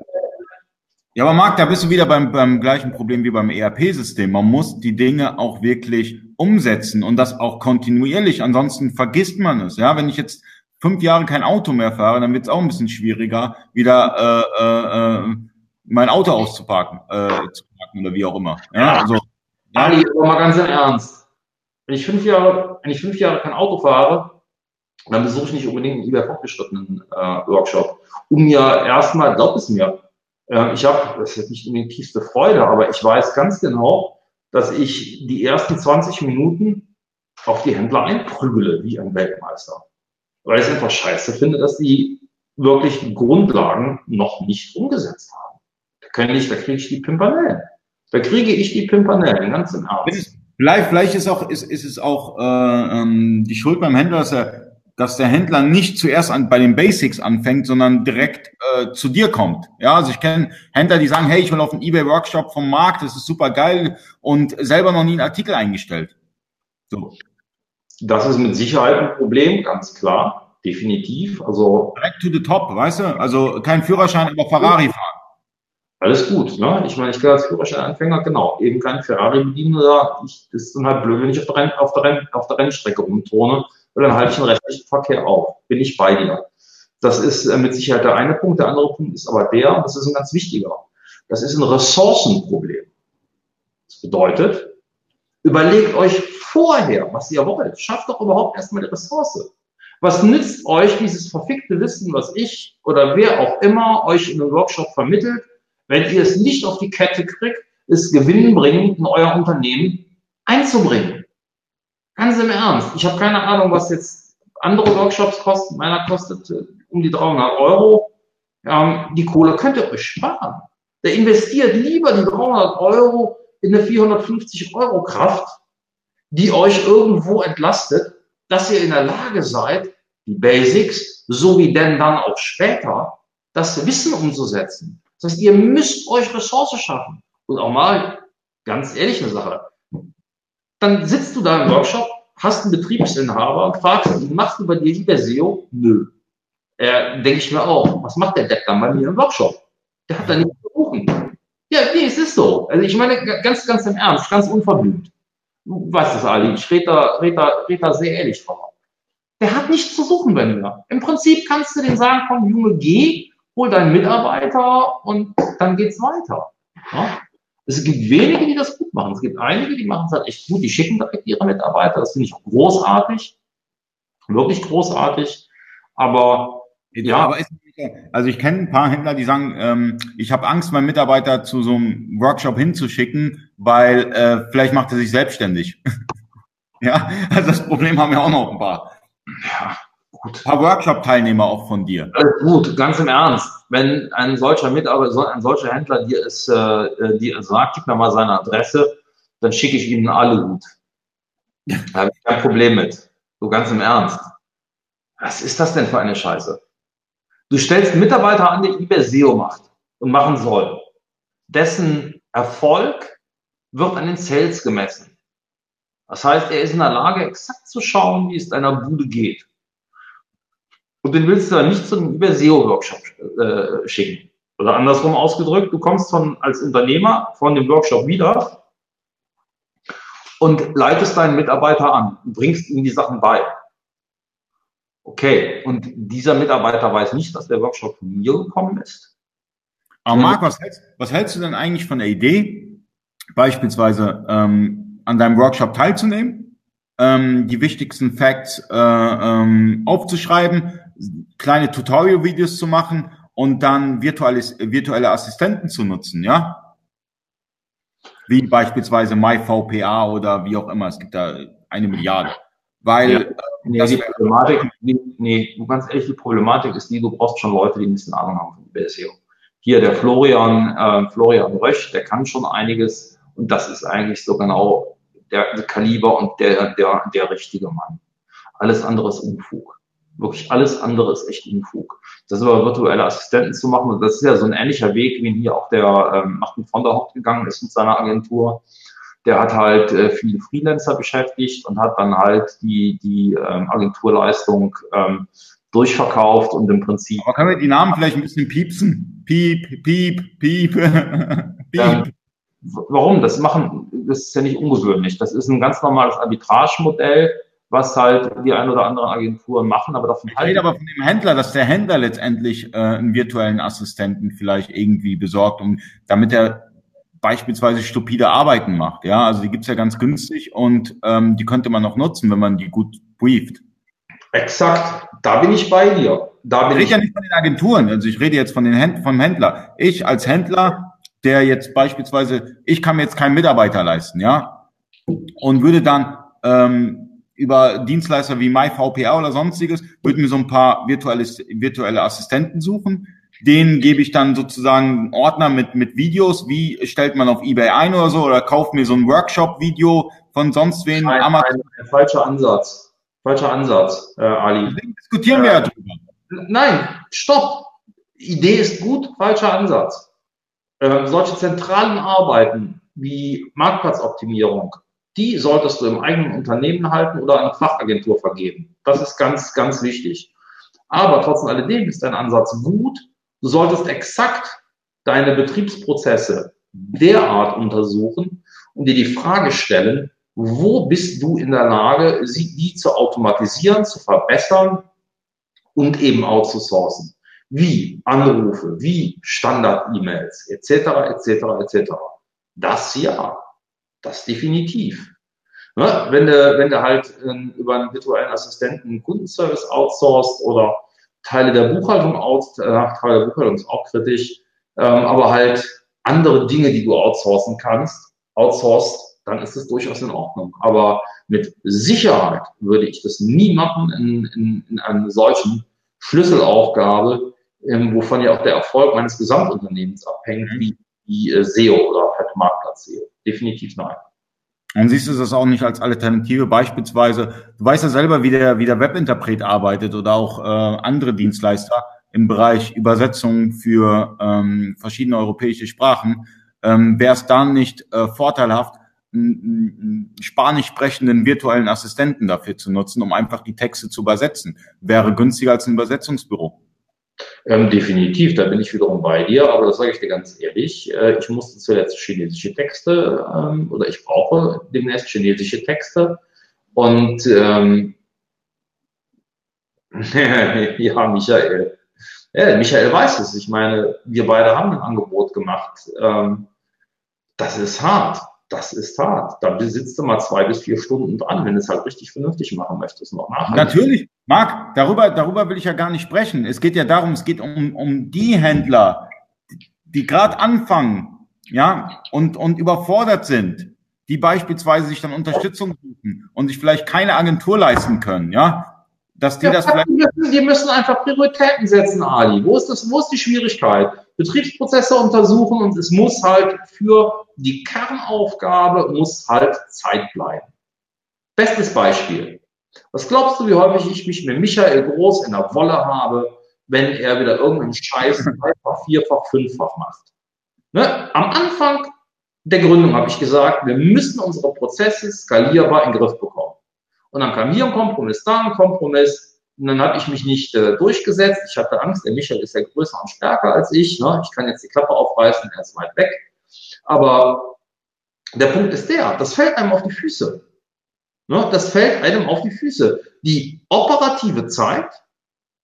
Ja, aber Marc, da bist du wieder beim, beim gleichen Problem wie beim E R P-System. Man muss die Dinge auch wirklich umsetzen und das auch kontinuierlich. Ansonsten vergisst man es. Ja, wenn ich jetzt fünf Jahre kein Auto mehr fahre, dann wird es auch ein bisschen schwieriger, wieder äh, äh, mein Auto auszuparken, äh, zu parken oder wie auch immer. Ja, also. Ja. Ali, aber mal ganz im Ernst. Wenn ich fünf Jahre, wenn ich fünf Jahre kein Auto fahre, dann besuche ich nicht unbedingt einen eBay fortgeschrittenen äh, Workshop. Um ja erstmal, glaubt es mir, äh, ich habe, das ist jetzt nicht die tiefste Freude, aber ich weiß ganz genau, dass ich die ersten zwanzig Minuten auf die Händler einprügele, wie ein Weltmeister. Weil ich es einfach scheiße finde, dass die wirklich die Grundlagen noch nicht umgesetzt haben. Da kann ich, da kriege ich die Pimpernellen. Da kriege ich die Pimpernellen, ganz im Ernst. Vielleicht, vielleicht ist auch, ist, ist es auch äh, ähm, die Schuld beim Händler, dass, er, dass der Händler nicht zuerst an, bei den Basics anfängt, sondern direkt äh, zu dir kommt. Ja, also ich kenne Händler, die sagen, hey, ich will auf einen eBay-Workshop vom Markt, das ist super geil und selber noch nie einen Artikel eingestellt. So. Das ist mit Sicherheit ein Problem, ganz klar, definitiv. Also direkt to the top, weißt du? Also kein Führerschein, aber Ferrari fahren. Alles gut, ne? Ich meine, ich kann als Führerschein-Anfänger, genau, eben keinen Ferrari bedienen oder ich, das ist dann halt blöd, wenn ich auf der, Renn, auf der, Renn, auf der Rennstrecke rumturne und dann halte ich den rechtlichen Verkehr auf. Bin ich bei dir. Das ist mit Sicherheit der eine Punkt. Der andere Punkt ist aber der, und das ist ein ganz wichtiger, das ist ein Ressourcenproblem. Das bedeutet, überlegt euch vorher, was ihr wollt. Schafft doch überhaupt erstmal die Ressource. Was nützt euch dieses verfickte Wissen, was ich oder wer auch immer euch in einem Workshop vermittelt, wenn ihr es nicht auf die Kette kriegt, ist gewinnbringend in euer Unternehmen einzubringen. Ganz im Ernst. Ich habe keine Ahnung, was jetzt andere Workshops kosten. Meiner kostet um die dreihundert Euro. Ähm, die Kohle könnt ihr euch sparen. Der investiert lieber die dreihundert Euro in eine vierhundertfünfzig Euro Kraft, die euch irgendwo entlastet, dass ihr in der Lage seid, die Basics, sowie denn dann auch später, das Wissen umzusetzen. Das heißt, ihr müsst euch Ressourcen schaffen. Und auch mal, ganz ehrlich eine Sache, dann sitzt du da im Workshop, hast einen Betriebsinhaber und fragst ihn, machst du bei dir eBay S E O? Nö. Äh, denke ich mir auch, was macht der Depp dann bei mir im Workshop? Der hat da nichts zu suchen. Ja, nee, es ist so. Also ich meine, ganz, ganz im Ernst, ganz unverblümt. Du weißt das, Ali, ich rede da, red da, red da sehr ehrlich drauf. Der hat nichts zu suchen bei mir. Im Prinzip kannst du dem sagen, komm, Junge, geh, hol deinen Mitarbeiter und dann geht's weiter. Ja? Es gibt wenige, die das gut machen. Es gibt einige, die machen es halt echt gut. Die schicken direkt ihre Mitarbeiter. Das finde ich großartig. wirklich großartig. Aber ja, aber ist, also ich kenne ein paar Händler, die sagen, ähm, ich habe Angst, meinen Mitarbeiter zu so einem Workshop hinzuschicken, weil äh, vielleicht macht er sich selbstständig. Ja, also das Problem haben wir auch noch ein paar. Ja, gut. Ein paar Workshop-Teilnehmer auch von dir. Äh, gut, ganz im Ernst. Wenn ein solcher Mitarbeiter, ein solcher Händler dir ist, äh, die sagt, gib mir mal seine Adresse, dann schicke ich ihnen alle gut. Da habe ich kein Problem mit. So ganz im Ernst. Was ist das denn für eine Scheiße? Du stellst Mitarbeiter an, der eBay S E O macht und machen soll. Dessen Erfolg wird an den Sales gemessen. Das heißt, er ist in der Lage, exakt zu schauen, wie es deiner Bude geht. Und den willst du dann nicht zu einem eBay S E O-Workshop äh, schicken. Oder andersrum ausgedrückt, du kommst von, als Unternehmer von dem Workshop wieder und leitest deinen Mitarbeiter an und bringst ihm die Sachen bei. Okay, und dieser Mitarbeiter weiß nicht, dass der Workshop von mir gekommen ist. Aber Marc, was hältst, was hältst du denn eigentlich von der Idee, beispielsweise ähm, an deinem Workshop teilzunehmen, ähm, die wichtigsten Facts äh, ähm, aufzuschreiben, kleine Tutorial-Videos zu machen und dann virtuelles, virtuelle Assistenten zu nutzen, ja? Wie beispielsweise MyVPA oder wie auch immer, es gibt da eine Milliarde. Weil ja. Nee, das die Problematik, die, nee, ganz ehrlich, die Problematik ist die, du brauchst schon Leute, die ein bisschen Ahnung haben von eBay S E O. Hier der Florian, äh, Florian Rösch, der kann schon einiges und das ist eigentlich so genau der, der Kaliber und der, der, der richtige Mann. Alles andere ist Unfug. Wirklich alles andere ist echt Unfug. Das über virtuelle Assistenten zu machen, das ist ja so ein ähnlicher Weg, wie hier auch der ähm, Martin von der Haupt gegangen ist mit seiner Agentur. Der hat halt äh, viele Freelancer beschäftigt und hat dann halt die die ähm, Agenturleistung ähm, durchverkauft und im Prinzip... Aber können wir die Namen vielleicht ein bisschen piepsen? Piep, piep, piep, piep. Ähm, warum? Das machen, das ist ja nicht ungewöhnlich. Das ist ein ganz normales Arbitragemodell, was halt die ein oder anderen Agenturen machen, aber davon... Ich rede aber von dem Händler, dass der Händler letztendlich äh, einen virtuellen Assistenten vielleicht irgendwie besorgt, um damit er beispielsweise stupide Arbeiten macht, ja, also die gibt's ja ganz günstig und ähm, die könnte man noch nutzen, wenn man die gut brieft. Exakt, da bin ich bei dir. Da bin ich, ich rede ja nicht von den Agenturen, also ich rede jetzt von den Händ- vom Händler. Ich als Händler, der jetzt beispielsweise, ich kann mir jetzt keinen Mitarbeiter leisten, ja, und würde dann ähm, über Dienstleister wie MyVPA oder sonstiges, würde mir so ein paar virtuelle, virtuelle Assistenten suchen. Den gebe ich dann sozusagen einen Ordner mit mit Videos, wie stellt man auf eBay ein oder so, oder kauft mir so ein Workshop-Video von sonst wen. Nein, Amazon. Ein, ein falscher Ansatz, falscher Ansatz, äh, Ali. Deswegen diskutieren äh, wir ja drüber. Nein, stopp. Idee ist gut, falscher Ansatz. Äh, solche zentralen Arbeiten wie Marktplatzoptimierung, die solltest du im eigenen Unternehmen halten oder an eine Fachagentur vergeben. Das ist ganz, ganz wichtig. Aber trotz alledem ist dein Ansatz gut. Du solltest exakt deine Betriebsprozesse derart untersuchen und dir die Frage stellen, wo bist du in der Lage, sie, die zu automatisieren, zu verbessern und eben outzusourcen. Wie Anrufe, wie Standard-E-Mails, et cetera, et cetera, et cetera. Das ja, das definitiv. Ne? Wenn du, wenn du halt äh, über einen virtuellen Assistenten einen Kundenservice outsourcest oder Teile der Buchhaltung aus, äh, Teile der Buchhaltung ist auch kritisch, ähm, aber halt andere Dinge, die du outsourcen kannst, outsourcest, dann ist es durchaus in Ordnung. Aber mit Sicherheit würde ich das nie machen in, in, in einer solchen Schlüsselaufgabe, ähm, wovon ja auch der Erfolg meines Gesamtunternehmens abhängt, wie, wie äh, S E O oder halt Marktplatz-S E O. Definitiv nein. Und siehst du das auch nicht als Alternative, beispielsweise, du weißt ja selber, wie der, wie der Webinterpret arbeitet oder auch äh, andere Dienstleister im Bereich Übersetzung für ähm, verschiedene europäische Sprachen, ähm, wäre es dann nicht äh, vorteilhaft, einen, einen spanisch sprechenden virtuellen Assistenten dafür zu nutzen, um einfach die Texte zu übersetzen? Wäre günstiger als ein Übersetzungsbüro. Ähm, definitiv, da bin ich wiederum bei dir, aber das sage ich dir ganz ehrlich, äh, ich musste zuletzt chinesische Texte ähm, oder ich brauche demnächst chinesische Texte und ähm, ja, Michael, ja, Michael weiß es, ich meine, wir beide haben ein Angebot gemacht, ähm, das ist hart, das ist hart. Da sitzt du mal zwei bis vier Stunden dran, wenn du es halt richtig vernünftig machen möchtest. Noch nachher. Natürlich, Marc, darüber, darüber will ich ja gar nicht sprechen. Es geht ja darum, es geht um, um die Händler, die gerade anfangen, ja, und, und überfordert sind, die beispielsweise sich dann Unterstützung suchen und sich vielleicht keine Agentur leisten können, ja, dass die ja, das vielleicht... Die müssen einfach Prioritäten setzen, Ali. Wo ist das, wo ist die Schwierigkeit? Betriebsprozesse untersuchen und es muss halt für die Kernaufgabe muss halt Zeit bleiben. Bestes Beispiel. Was glaubst du, wie häufig ich mich mit Michael Groß in der Wolle habe, wenn er wieder irgendeinen Scheiß dreifach, vierfach, fünffach macht? Ne? Am Anfang der Gründung habe ich gesagt, wir müssen unsere Prozesse skalierbar in den Griff bekommen. Und dann kam hier ein Kompromiss, da ein Kompromiss. Und dann habe ich mich nicht äh, durchgesetzt. Ich hatte Angst, der Michael ist ja größer und stärker als ich. Ne? Ich kann jetzt die Klappe aufreißen, er ist weit weg. Aber der Punkt ist der, das fällt einem auf die Füße. Ne? Das fällt einem auf die Füße. Die operative Zeit,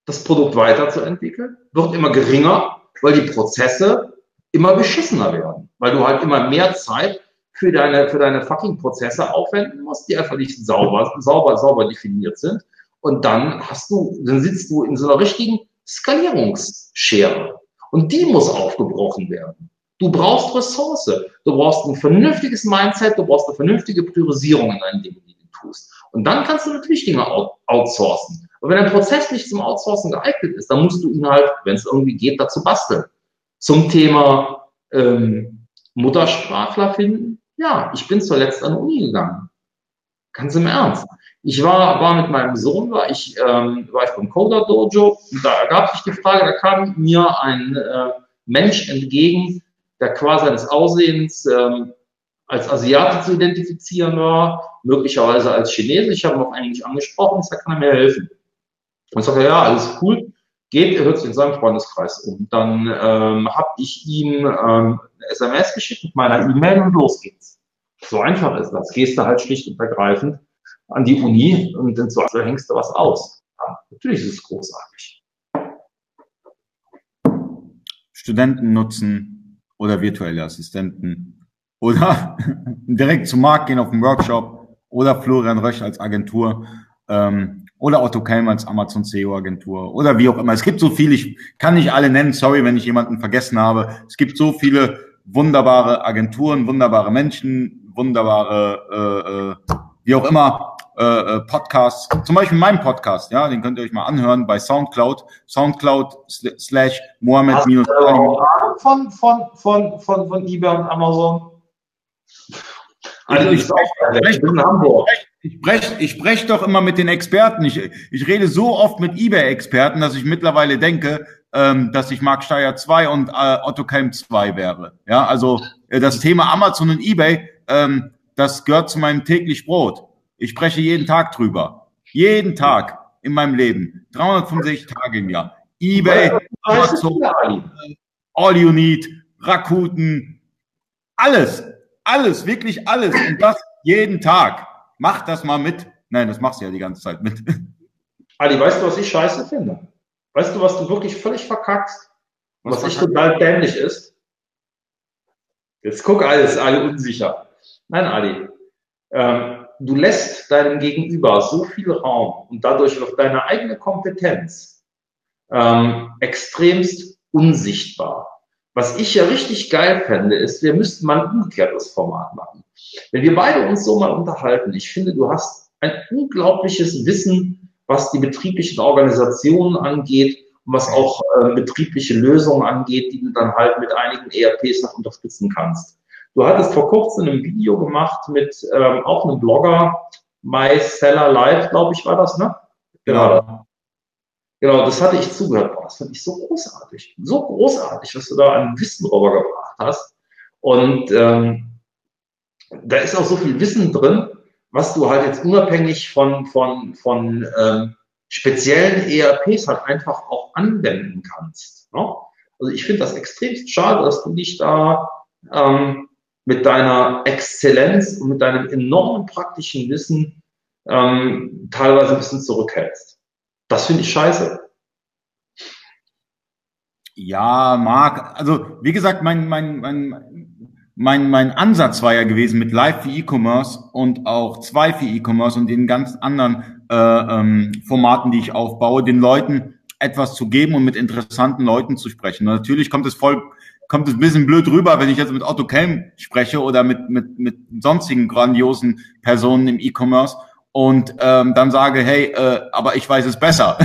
das Produkt weiterzuentwickeln, wird immer geringer, weil die Prozesse immer beschissener werden, weil du halt immer mehr Zeit für deine, für deine fucking Prozesse aufwenden musst, die einfach nicht sauber, sauber, sauber definiert sind. Und dann hast du, dann sitzt du in so einer richtigen Skalierungsschere. Und die muss aufgebrochen werden. Du brauchst Ressource. Du brauchst ein vernünftiges Mindset. Du brauchst eine vernünftige Priorisierung in deinen Dingen, die du tust. Und dann kannst du natürlich Dinge outsourcen. Aber wenn ein Prozess nicht zum Outsourcen geeignet ist, dann musst du ihn halt, wenn es irgendwie geht, dazu basteln. Zum Thema ähm, Muttersprachler finden, ja, ich bin zuletzt an die Uni gegangen. Ganz im Ernst. Ich war, war mit meinem Sohn, war ich, ähm, war ich beim Coder Dojo, und da ergab sich die Frage, da kam mir ein äh, Mensch entgegen, der quasi seines Aussehens ähm, als Asiate zu identifizieren war, möglicherweise als Chinese. Ich habe ihn auch eigentlich angesprochen, ich sag, kann er mir helfen? Und ich sagte, ja, alles cool. Geht, er hört sich in seinem Freundeskreis um. Dann ähm, habe ich ihm ähm, eine S M S geschickt mit meiner E-Mail und los geht's. So einfach ist das. Gehst du halt schlicht und ergreifend an die Uni und dann so hängst du was aus. Ja, natürlich ist es großartig. Studenten nutzen oder virtuelle Assistenten oder direkt zu Marc gehen auf einen Workshop oder Florian Rösch als Agentur. Ähm, oder Otto-Kelm als Amazon-C E O-Agentur oder wie auch immer. Es gibt so viele, ich kann nicht alle nennen, sorry, wenn ich jemanden vergessen habe. Es gibt so viele wunderbare Agenturen, wunderbare Menschen, wunderbare, äh, äh, wie auch immer, äh, Podcasts. Zum Beispiel mein Podcast, ja, den könnt ihr euch mal anhören bei Soundcloud. Soundcloud slash Mohammed minus... Von, von, von, von, von eBay und Amazon? Also ich spreche in Hamburg. Ich spreche ich sprech doch immer mit den Experten. Ich, ich rede so oft mit eBay-Experten, dass ich mittlerweile denke, ähm, dass ich Marc Steyer zwei und äh, Otto-Kelm zwei wäre. Ja, also äh, das Thema Amazon und eBay, ähm, das gehört zu meinem täglich Brot. Ich spreche jeden Tag drüber. Jeden Tag in meinem Leben. dreihundertfünfundsechzig Tage im Jahr. eBay, Amazon, All You Need, Rakuten, alles. Alles, wirklich alles. Und das jeden Tag. Mach das mal mit. Nein, das machst du ja die ganze Zeit mit. Ali, weißt du, was ich scheiße finde? Weißt du, was du wirklich völlig verkackst? Und was echt total dämlich ist? Jetzt guck, Ali, ist Ali unsicher. Nein, Ali, ähm, du lässt deinem Gegenüber so viel Raum und dadurch wird deine eigene Kompetenz ähm, extremst unsichtbar. Was ich ja richtig geil fände, ist, wir müssten mal ein umgekehrtes Format machen. Wenn wir beide uns so mal unterhalten, ich finde, du hast ein unglaubliches Wissen, was die betrieblichen Organisationen angeht und was auch äh, betriebliche Lösungen angeht, die du dann halt mit einigen E R Ps noch unterstützen kannst. Du hattest vor kurzem ein Video gemacht mit ähm, auch einem Blogger, My Seller Live, glaube ich, war das, ne? Genau. Ja. Genau, das hatte ich zugehört. Das fand ich so großartig. So großartig, was du da an Wissen rübergebracht hast. Und ähm, da ist auch so viel Wissen drin, was du halt jetzt unabhängig von, von, von ähm, speziellen E R Ps halt einfach auch anwenden kannst. Ne? Also ich finde das extremst schade, dass du dich da ähm, mit deiner Exzellenz und mit deinem enormen praktischen Wissen ähm, teilweise ein bisschen zurückhältst. Das finde ich scheiße. Ja, Marc, also wie gesagt, mein, mein, mein, Mein, mein Ansatz war ja gewesen mit Live für E-Commerce und auch zwei für E-Commerce und den ganz anderen äh, ähm, Formaten, die ich aufbaue, den Leuten etwas zu geben und mit interessanten Leuten zu sprechen. Und natürlich kommt es voll, kommt es ein bisschen blöd rüber, wenn ich jetzt mit Otto-Kelm spreche oder mit, mit, mit sonstigen grandiosen Personen im E-Commerce und ähm, dann sage, hey, äh, aber ich weiß es besser.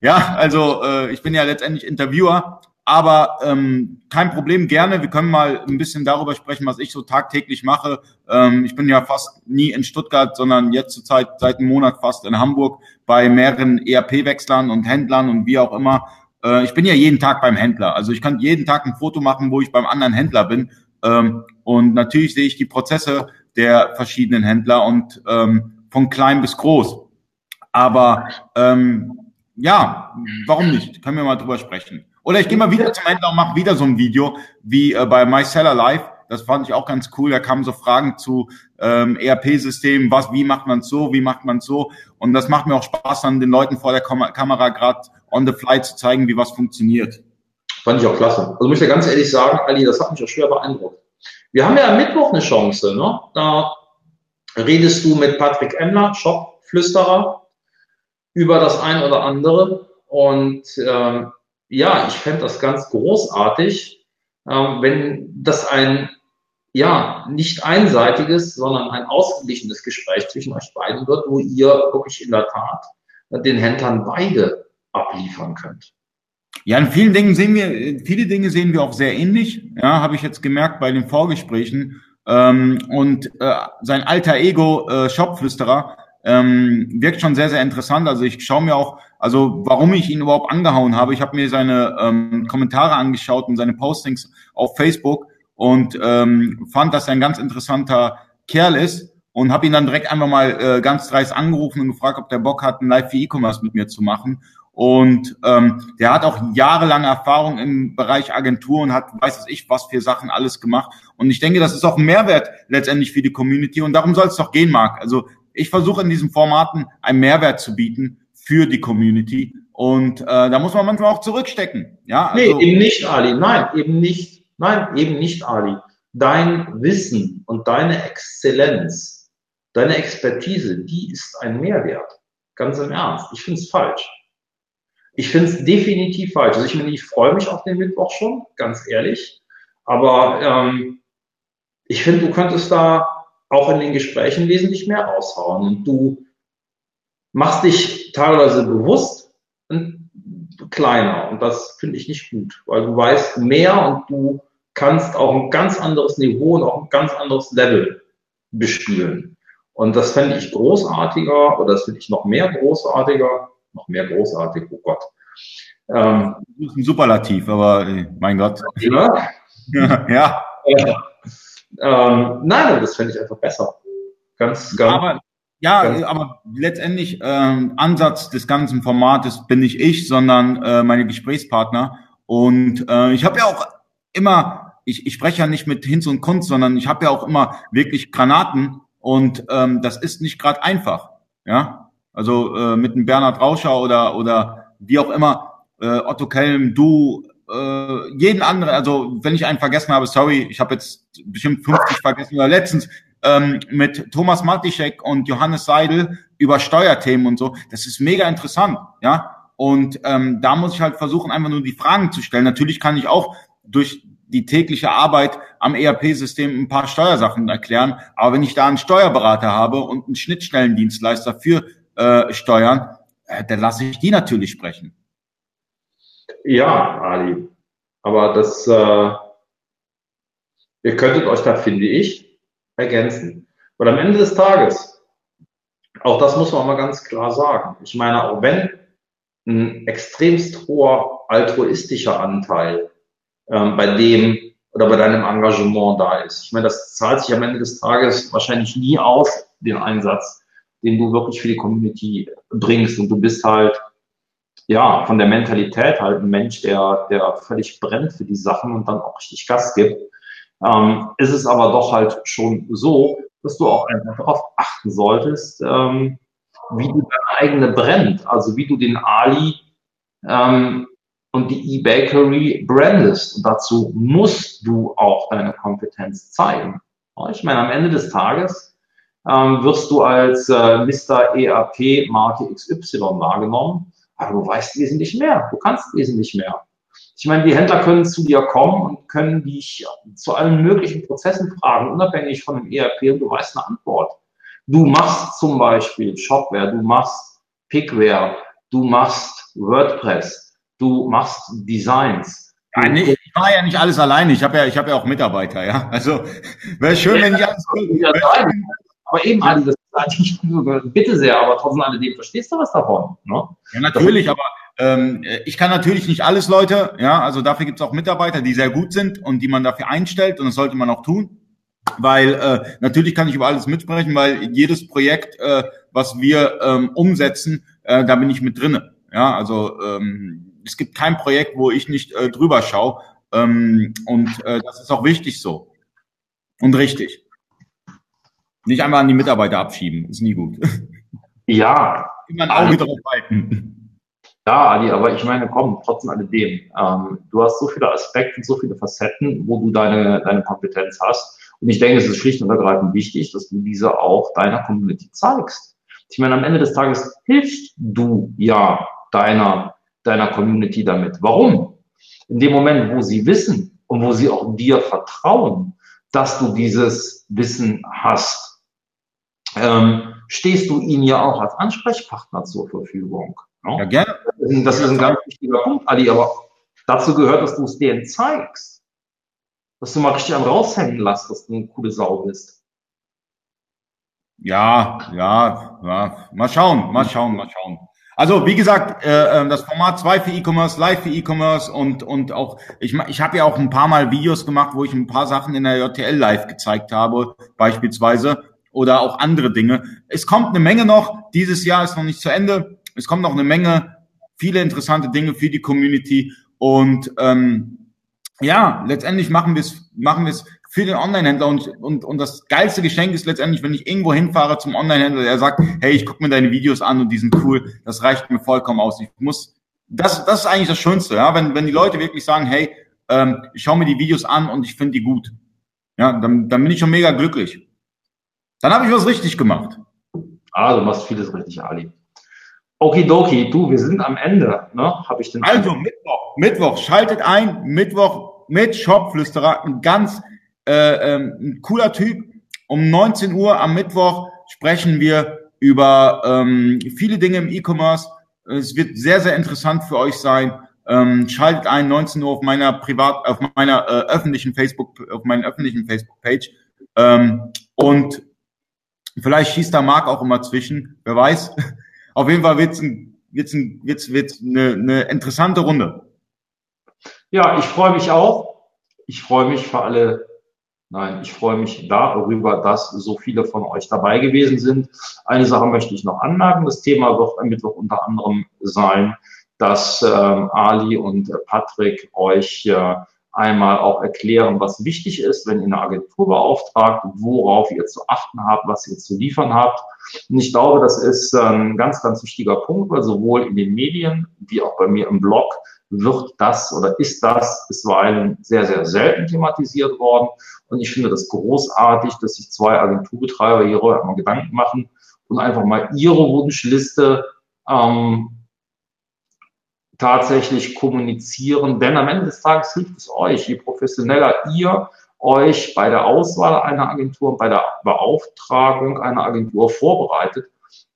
Ja, also äh, ich bin ja letztendlich Interviewer. Aber ähm, kein Problem, gerne. Wir können mal ein bisschen darüber sprechen, was ich so tagtäglich mache. Ähm, ich bin ja fast nie in Stuttgart, sondern jetzt zur Zeit seit einem Monat fast in Hamburg bei mehreren E R P-Wechslern und Händlern und wie auch immer. Äh, ich bin ja jeden Tag beim Händler. Also ich kann jeden Tag ein Foto machen, wo ich beim anderen Händler bin. Ähm, und natürlich sehe ich die Prozesse der verschiedenen Händler und ähm, von klein bis groß. Aber ähm, ja, warum nicht? Können wir mal drüber sprechen. Oder ich gehe mal wieder zum Händler und mache wieder so ein Video wie äh, bei My Seller Live. Das fand ich auch ganz cool. Da kamen so Fragen zu ähm, E R P-Systemen. Was, wie macht man so? Wie macht man so? Und das macht mir auch Spaß, dann den Leuten vor der Kom- Kamera gerade on the fly zu zeigen, wie was funktioniert. Fand ich auch klasse. Also muss ich ja ganz ehrlich sagen, Ali, das hat mich auch schwer beeindruckt. Wir haben ja am Mittwoch eine Chance, ne? Da redest du mit Patrick Emmler, Shopflüsterer, über das ein oder andere und ähm, ja, ich fände das ganz großartig, äh, wenn das ein, ja, nicht einseitiges, sondern ein ausgeglichenes Gespräch zwischen euch beiden wird, wo ihr wirklich in der Tat äh, den Händlern beide abliefern könnt. Ja, in vielen Dingen sehen wir, viele Dinge sehen wir auch sehr ähnlich, ja, habe ich jetzt gemerkt bei den Vorgesprächen, ähm, und äh, sein alter Ego, äh, Shopflüsterer, Ähm, wirkt schon sehr, sehr interessant. Also ich schaue mir auch, also warum ich ihn überhaupt angehauen habe. Ich habe mir seine ähm, Kommentare angeschaut und seine Postings auf Facebook und ähm, fand, dass er ein ganz interessanter Kerl ist und habe ihn dann direkt einfach mal äh, ganz dreist angerufen und gefragt, ob der Bock hat, ein Live für E-Commerce mit mir zu machen. Und ähm, der hat auch jahrelange Erfahrung im Bereich Agentur und hat, weiß ich, was für Sachen alles gemacht. Und ich denke, das ist auch ein Mehrwert letztendlich für die Community und darum soll es doch gehen, Marc. Also ich versuche in diesen Formaten einen Mehrwert zu bieten für die Community und äh, da muss man manchmal auch zurückstecken. Ja, also nee, eben nicht, Ali. Nein, eben nicht. Nein, eben nicht, Ali. Dein Wissen und deine Exzellenz, deine Expertise, die ist ein Mehrwert. Ganz im Ernst. Ich finde es falsch. Ich finde es definitiv falsch. Also ich meine, ich freue mich auf den Mittwoch schon, ganz ehrlich. Aber ähm, ich finde, du könntest da auch in den Gesprächen wesentlich mehr raushauen. Und du machst dich teilweise bewusst kleiner. Und das finde ich nicht gut, weil du weißt mehr und du kannst auch ein ganz anderes Niveau und auch ein ganz anderes Level bespielen. Und das fände ich großartiger oder das finde ich noch mehr großartiger. Noch mehr großartig, oh Gott. Ähm, das ist ein Superlativ, aber mein Gott. Ja. ja. ja. Ähm, nein, das fände ich einfach besser. Ganz, ganz. Aber, ja, ganz aber letztendlich ähm, Ansatz des ganzen Formates bin nicht ich, sondern äh, meine Gesprächspartner. Und äh, ich habe ja auch immer, ich, ich spreche ja nicht mit Hinz und Kunz, sondern ich habe ja auch immer wirklich Granaten. Und ähm, das ist nicht gerade einfach. Ja, also äh, mit einem Bernhard Rauscher oder oder wie auch immer, äh, Otto-Kelm, du. Äh, jeden anderen, also wenn ich einen vergessen habe, sorry, ich habe jetzt bestimmt fünfzig vergessen, oder letztens ähm, mit Thomas Matischek und Johannes Seidel über Steuerthemen und so, das ist mega interessant, ja, und ähm, da muss ich halt versuchen, einfach nur die Fragen zu stellen. Natürlich kann ich auch durch die tägliche Arbeit am E R P-System ein paar Steuersachen erklären, aber wenn ich da einen Steuerberater habe und einen Schnittstellendienstleister für äh, Steuern, äh, dann lasse ich die natürlich sprechen. Ja, Ali, aber das, äh, ihr könntet euch da, finde ich, ergänzen. Und am Ende des Tages, auch das muss man mal ganz klar sagen, ich meine, auch wenn ein extremst hoher altruistischer Anteil ähm, bei dem oder bei deinem Engagement da ist, ich meine, das zahlt sich am Ende des Tages wahrscheinlich nie aus, den Einsatz, den du wirklich für die Community bringst und du bist halt, ja, von der Mentalität halt ein Mensch, der, der völlig brennt für die Sachen und dann auch richtig Gas gibt. Ähm, ist es aber doch halt schon so, dass du auch einfach darauf achten solltest, ähm, wie du deine eigene brennt, also wie du den Ali ähm, und die eBakery brandest. Und dazu musst du auch deine Kompetenz zeigen. Ich meine, am Ende des Tages ähm, wirst du als äh, Mister E R P Marke X Y wahrgenommen, aber du weißt wesentlich mehr, du kannst wesentlich mehr. Ich meine, die Händler können zu dir kommen und können dich zu allen möglichen Prozessen fragen, unabhängig von dem E R P, und du weißt eine Antwort. Du machst zum Beispiel Shopware, du machst Pickware, du machst WordPress, du machst Designs. Ja, nee, ich war ja nicht alles alleine, ich habe ja, ich hab ja auch Mitarbeiter, ja. Also wäre schön, wenn ich alles... Aber eben alles, das, bitte sehr, aber trotzdem alledem, verstehst du was davon? Ne? Ja, natürlich, aber ähm, ich kann natürlich nicht alles, Leute, ja, also dafür gibt es auch Mitarbeiter, die sehr gut sind und die man dafür einstellt, und das sollte man auch tun, weil äh, natürlich kann ich über alles mitsprechen, weil jedes Projekt, äh, was wir ähm, umsetzen, äh, da bin ich mit drinne. Ja, also ähm, es gibt kein Projekt, wo ich nicht äh, drüber schaue, ähm, und äh, das ist auch wichtig so und richtig. Nicht einmal an die Mitarbeiter abschieben, ist nie gut. Ja. Immer ein Auge drauf halten. Ja, Adi, aber ich meine, komm, trotzdem alledem. Ähm, du hast so viele Aspekte, so viele Facetten, wo du deine, deine Kompetenz hast. Und ich denke, es ist schlicht und ergreifend wichtig, dass du diese auch deiner Community zeigst. Ich meine, am Ende des Tages hilfst du ja deiner, deiner Community damit. Warum? In dem Moment, wo sie wissen und wo sie auch dir vertrauen, dass du dieses Wissen hast, Ähm, stehst du ihnen ja auch als Ansprechpartner zur Verfügung. Ne? Ja, gerne. Das ist ein ganz wichtiger Punkt, Adi, aber dazu gehört, dass du es denen zeigst. Dass du mal richtig am raushängen lässt, dass du eine coole Sau bist. Ja, ja, ja. Mal schauen, mal schauen, mal schauen. Also, wie gesagt, äh, das Format zwei für E-Commerce, Live für E-Commerce und und auch, ich ich habe ja auch ein paar Mal Videos gemacht, wo ich ein paar Sachen in der J T L live gezeigt habe, beispielsweise. Oder auch andere Dinge. Es kommt eine Menge noch. Dieses Jahr ist noch nicht zu Ende. Es kommt noch eine Menge, viele interessante Dinge für die Community. Und ähm, ja, letztendlich machen wir es machen wir es für den Online-Händler. Und, und, und das geilste Geschenk ist letztendlich, wenn ich irgendwo hinfahre zum Online-Händler, der sagt, hey, ich gucke mir deine Videos an und die sind cool. Das reicht mir vollkommen aus. Ich muss, das, das ist eigentlich das Schönste, ja, wenn, wenn die Leute wirklich sagen, hey, ähm, ich schaue mir die Videos an und ich finde die gut. Ja, dann, dann bin ich schon mega glücklich. Dann habe ich was richtig gemacht. Ah, du machst vieles richtig, Ali. Okidoki, du, wir sind am Ende, ne? Habe ich den also, Ende. Mittwoch, Mittwoch, schaltet ein, Mittwoch mit Shopflüsterer, ein ganz äh, ähm, ein cooler Typ. Um neunzehn Uhr am Mittwoch sprechen wir über ähm, viele Dinge im E-Commerce. Es wird sehr, sehr interessant für euch sein. Ähm, schaltet ein, neunzehn Uhr auf meiner privat, auf meiner äh, öffentlichen Facebook, auf meinen öffentlichen Facebook-Page. Ähm, und vielleicht schießt da Marc auch immer zwischen, wer weiß. Auf jeden Fall wird's ein, wird's ein, wird's, wird's eine, eine interessante Runde. Ja, ich freue mich auch. Ich freue mich für alle, nein, ich freue mich darüber, dass so viele von euch dabei gewesen sind. Eine Sache möchte ich noch anmerken. Das Thema wird am Mittwoch unter anderem sein, dass ähm, Ali und Patrick euch äh, einmal auch erklären, was wichtig ist, wenn ihr eine Agentur beauftragt, worauf ihr zu achten habt, was ihr zu liefern habt. Und ich glaube, das ist ein ganz, ganz wichtiger Punkt, weil sowohl in den Medien wie auch bei mir im Blog wird das oder ist das bisweilen sehr, sehr selten thematisiert worden. Und ich finde das großartig, dass sich zwei Agenturbetreiber hier mal Gedanken machen und einfach mal ihre Wunschliste ähm, tatsächlich kommunizieren, denn am Ende des Tages hilft es euch, je professioneller ihr euch bei der Auswahl einer Agentur und bei der Beauftragung einer Agentur vorbereitet,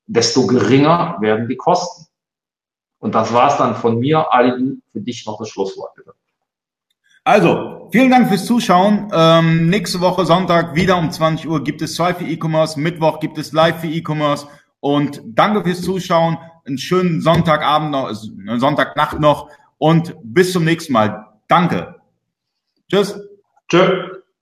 desto geringer werden die Kosten. Und das war's dann von mir. Ali, für dich noch das Schlusswort, bitte. Also, vielen Dank fürs Zuschauen. Ähm, nächste Woche Sonntag wieder um zwanzig Uhr gibt es zwei für E-Commerce, Mittwoch gibt es live für E-Commerce und danke fürs Zuschauen. Einen schönen Sonntagabend noch, eine Sonntagnacht noch und bis zum nächsten Mal. Danke. Tschüss. Tschüss.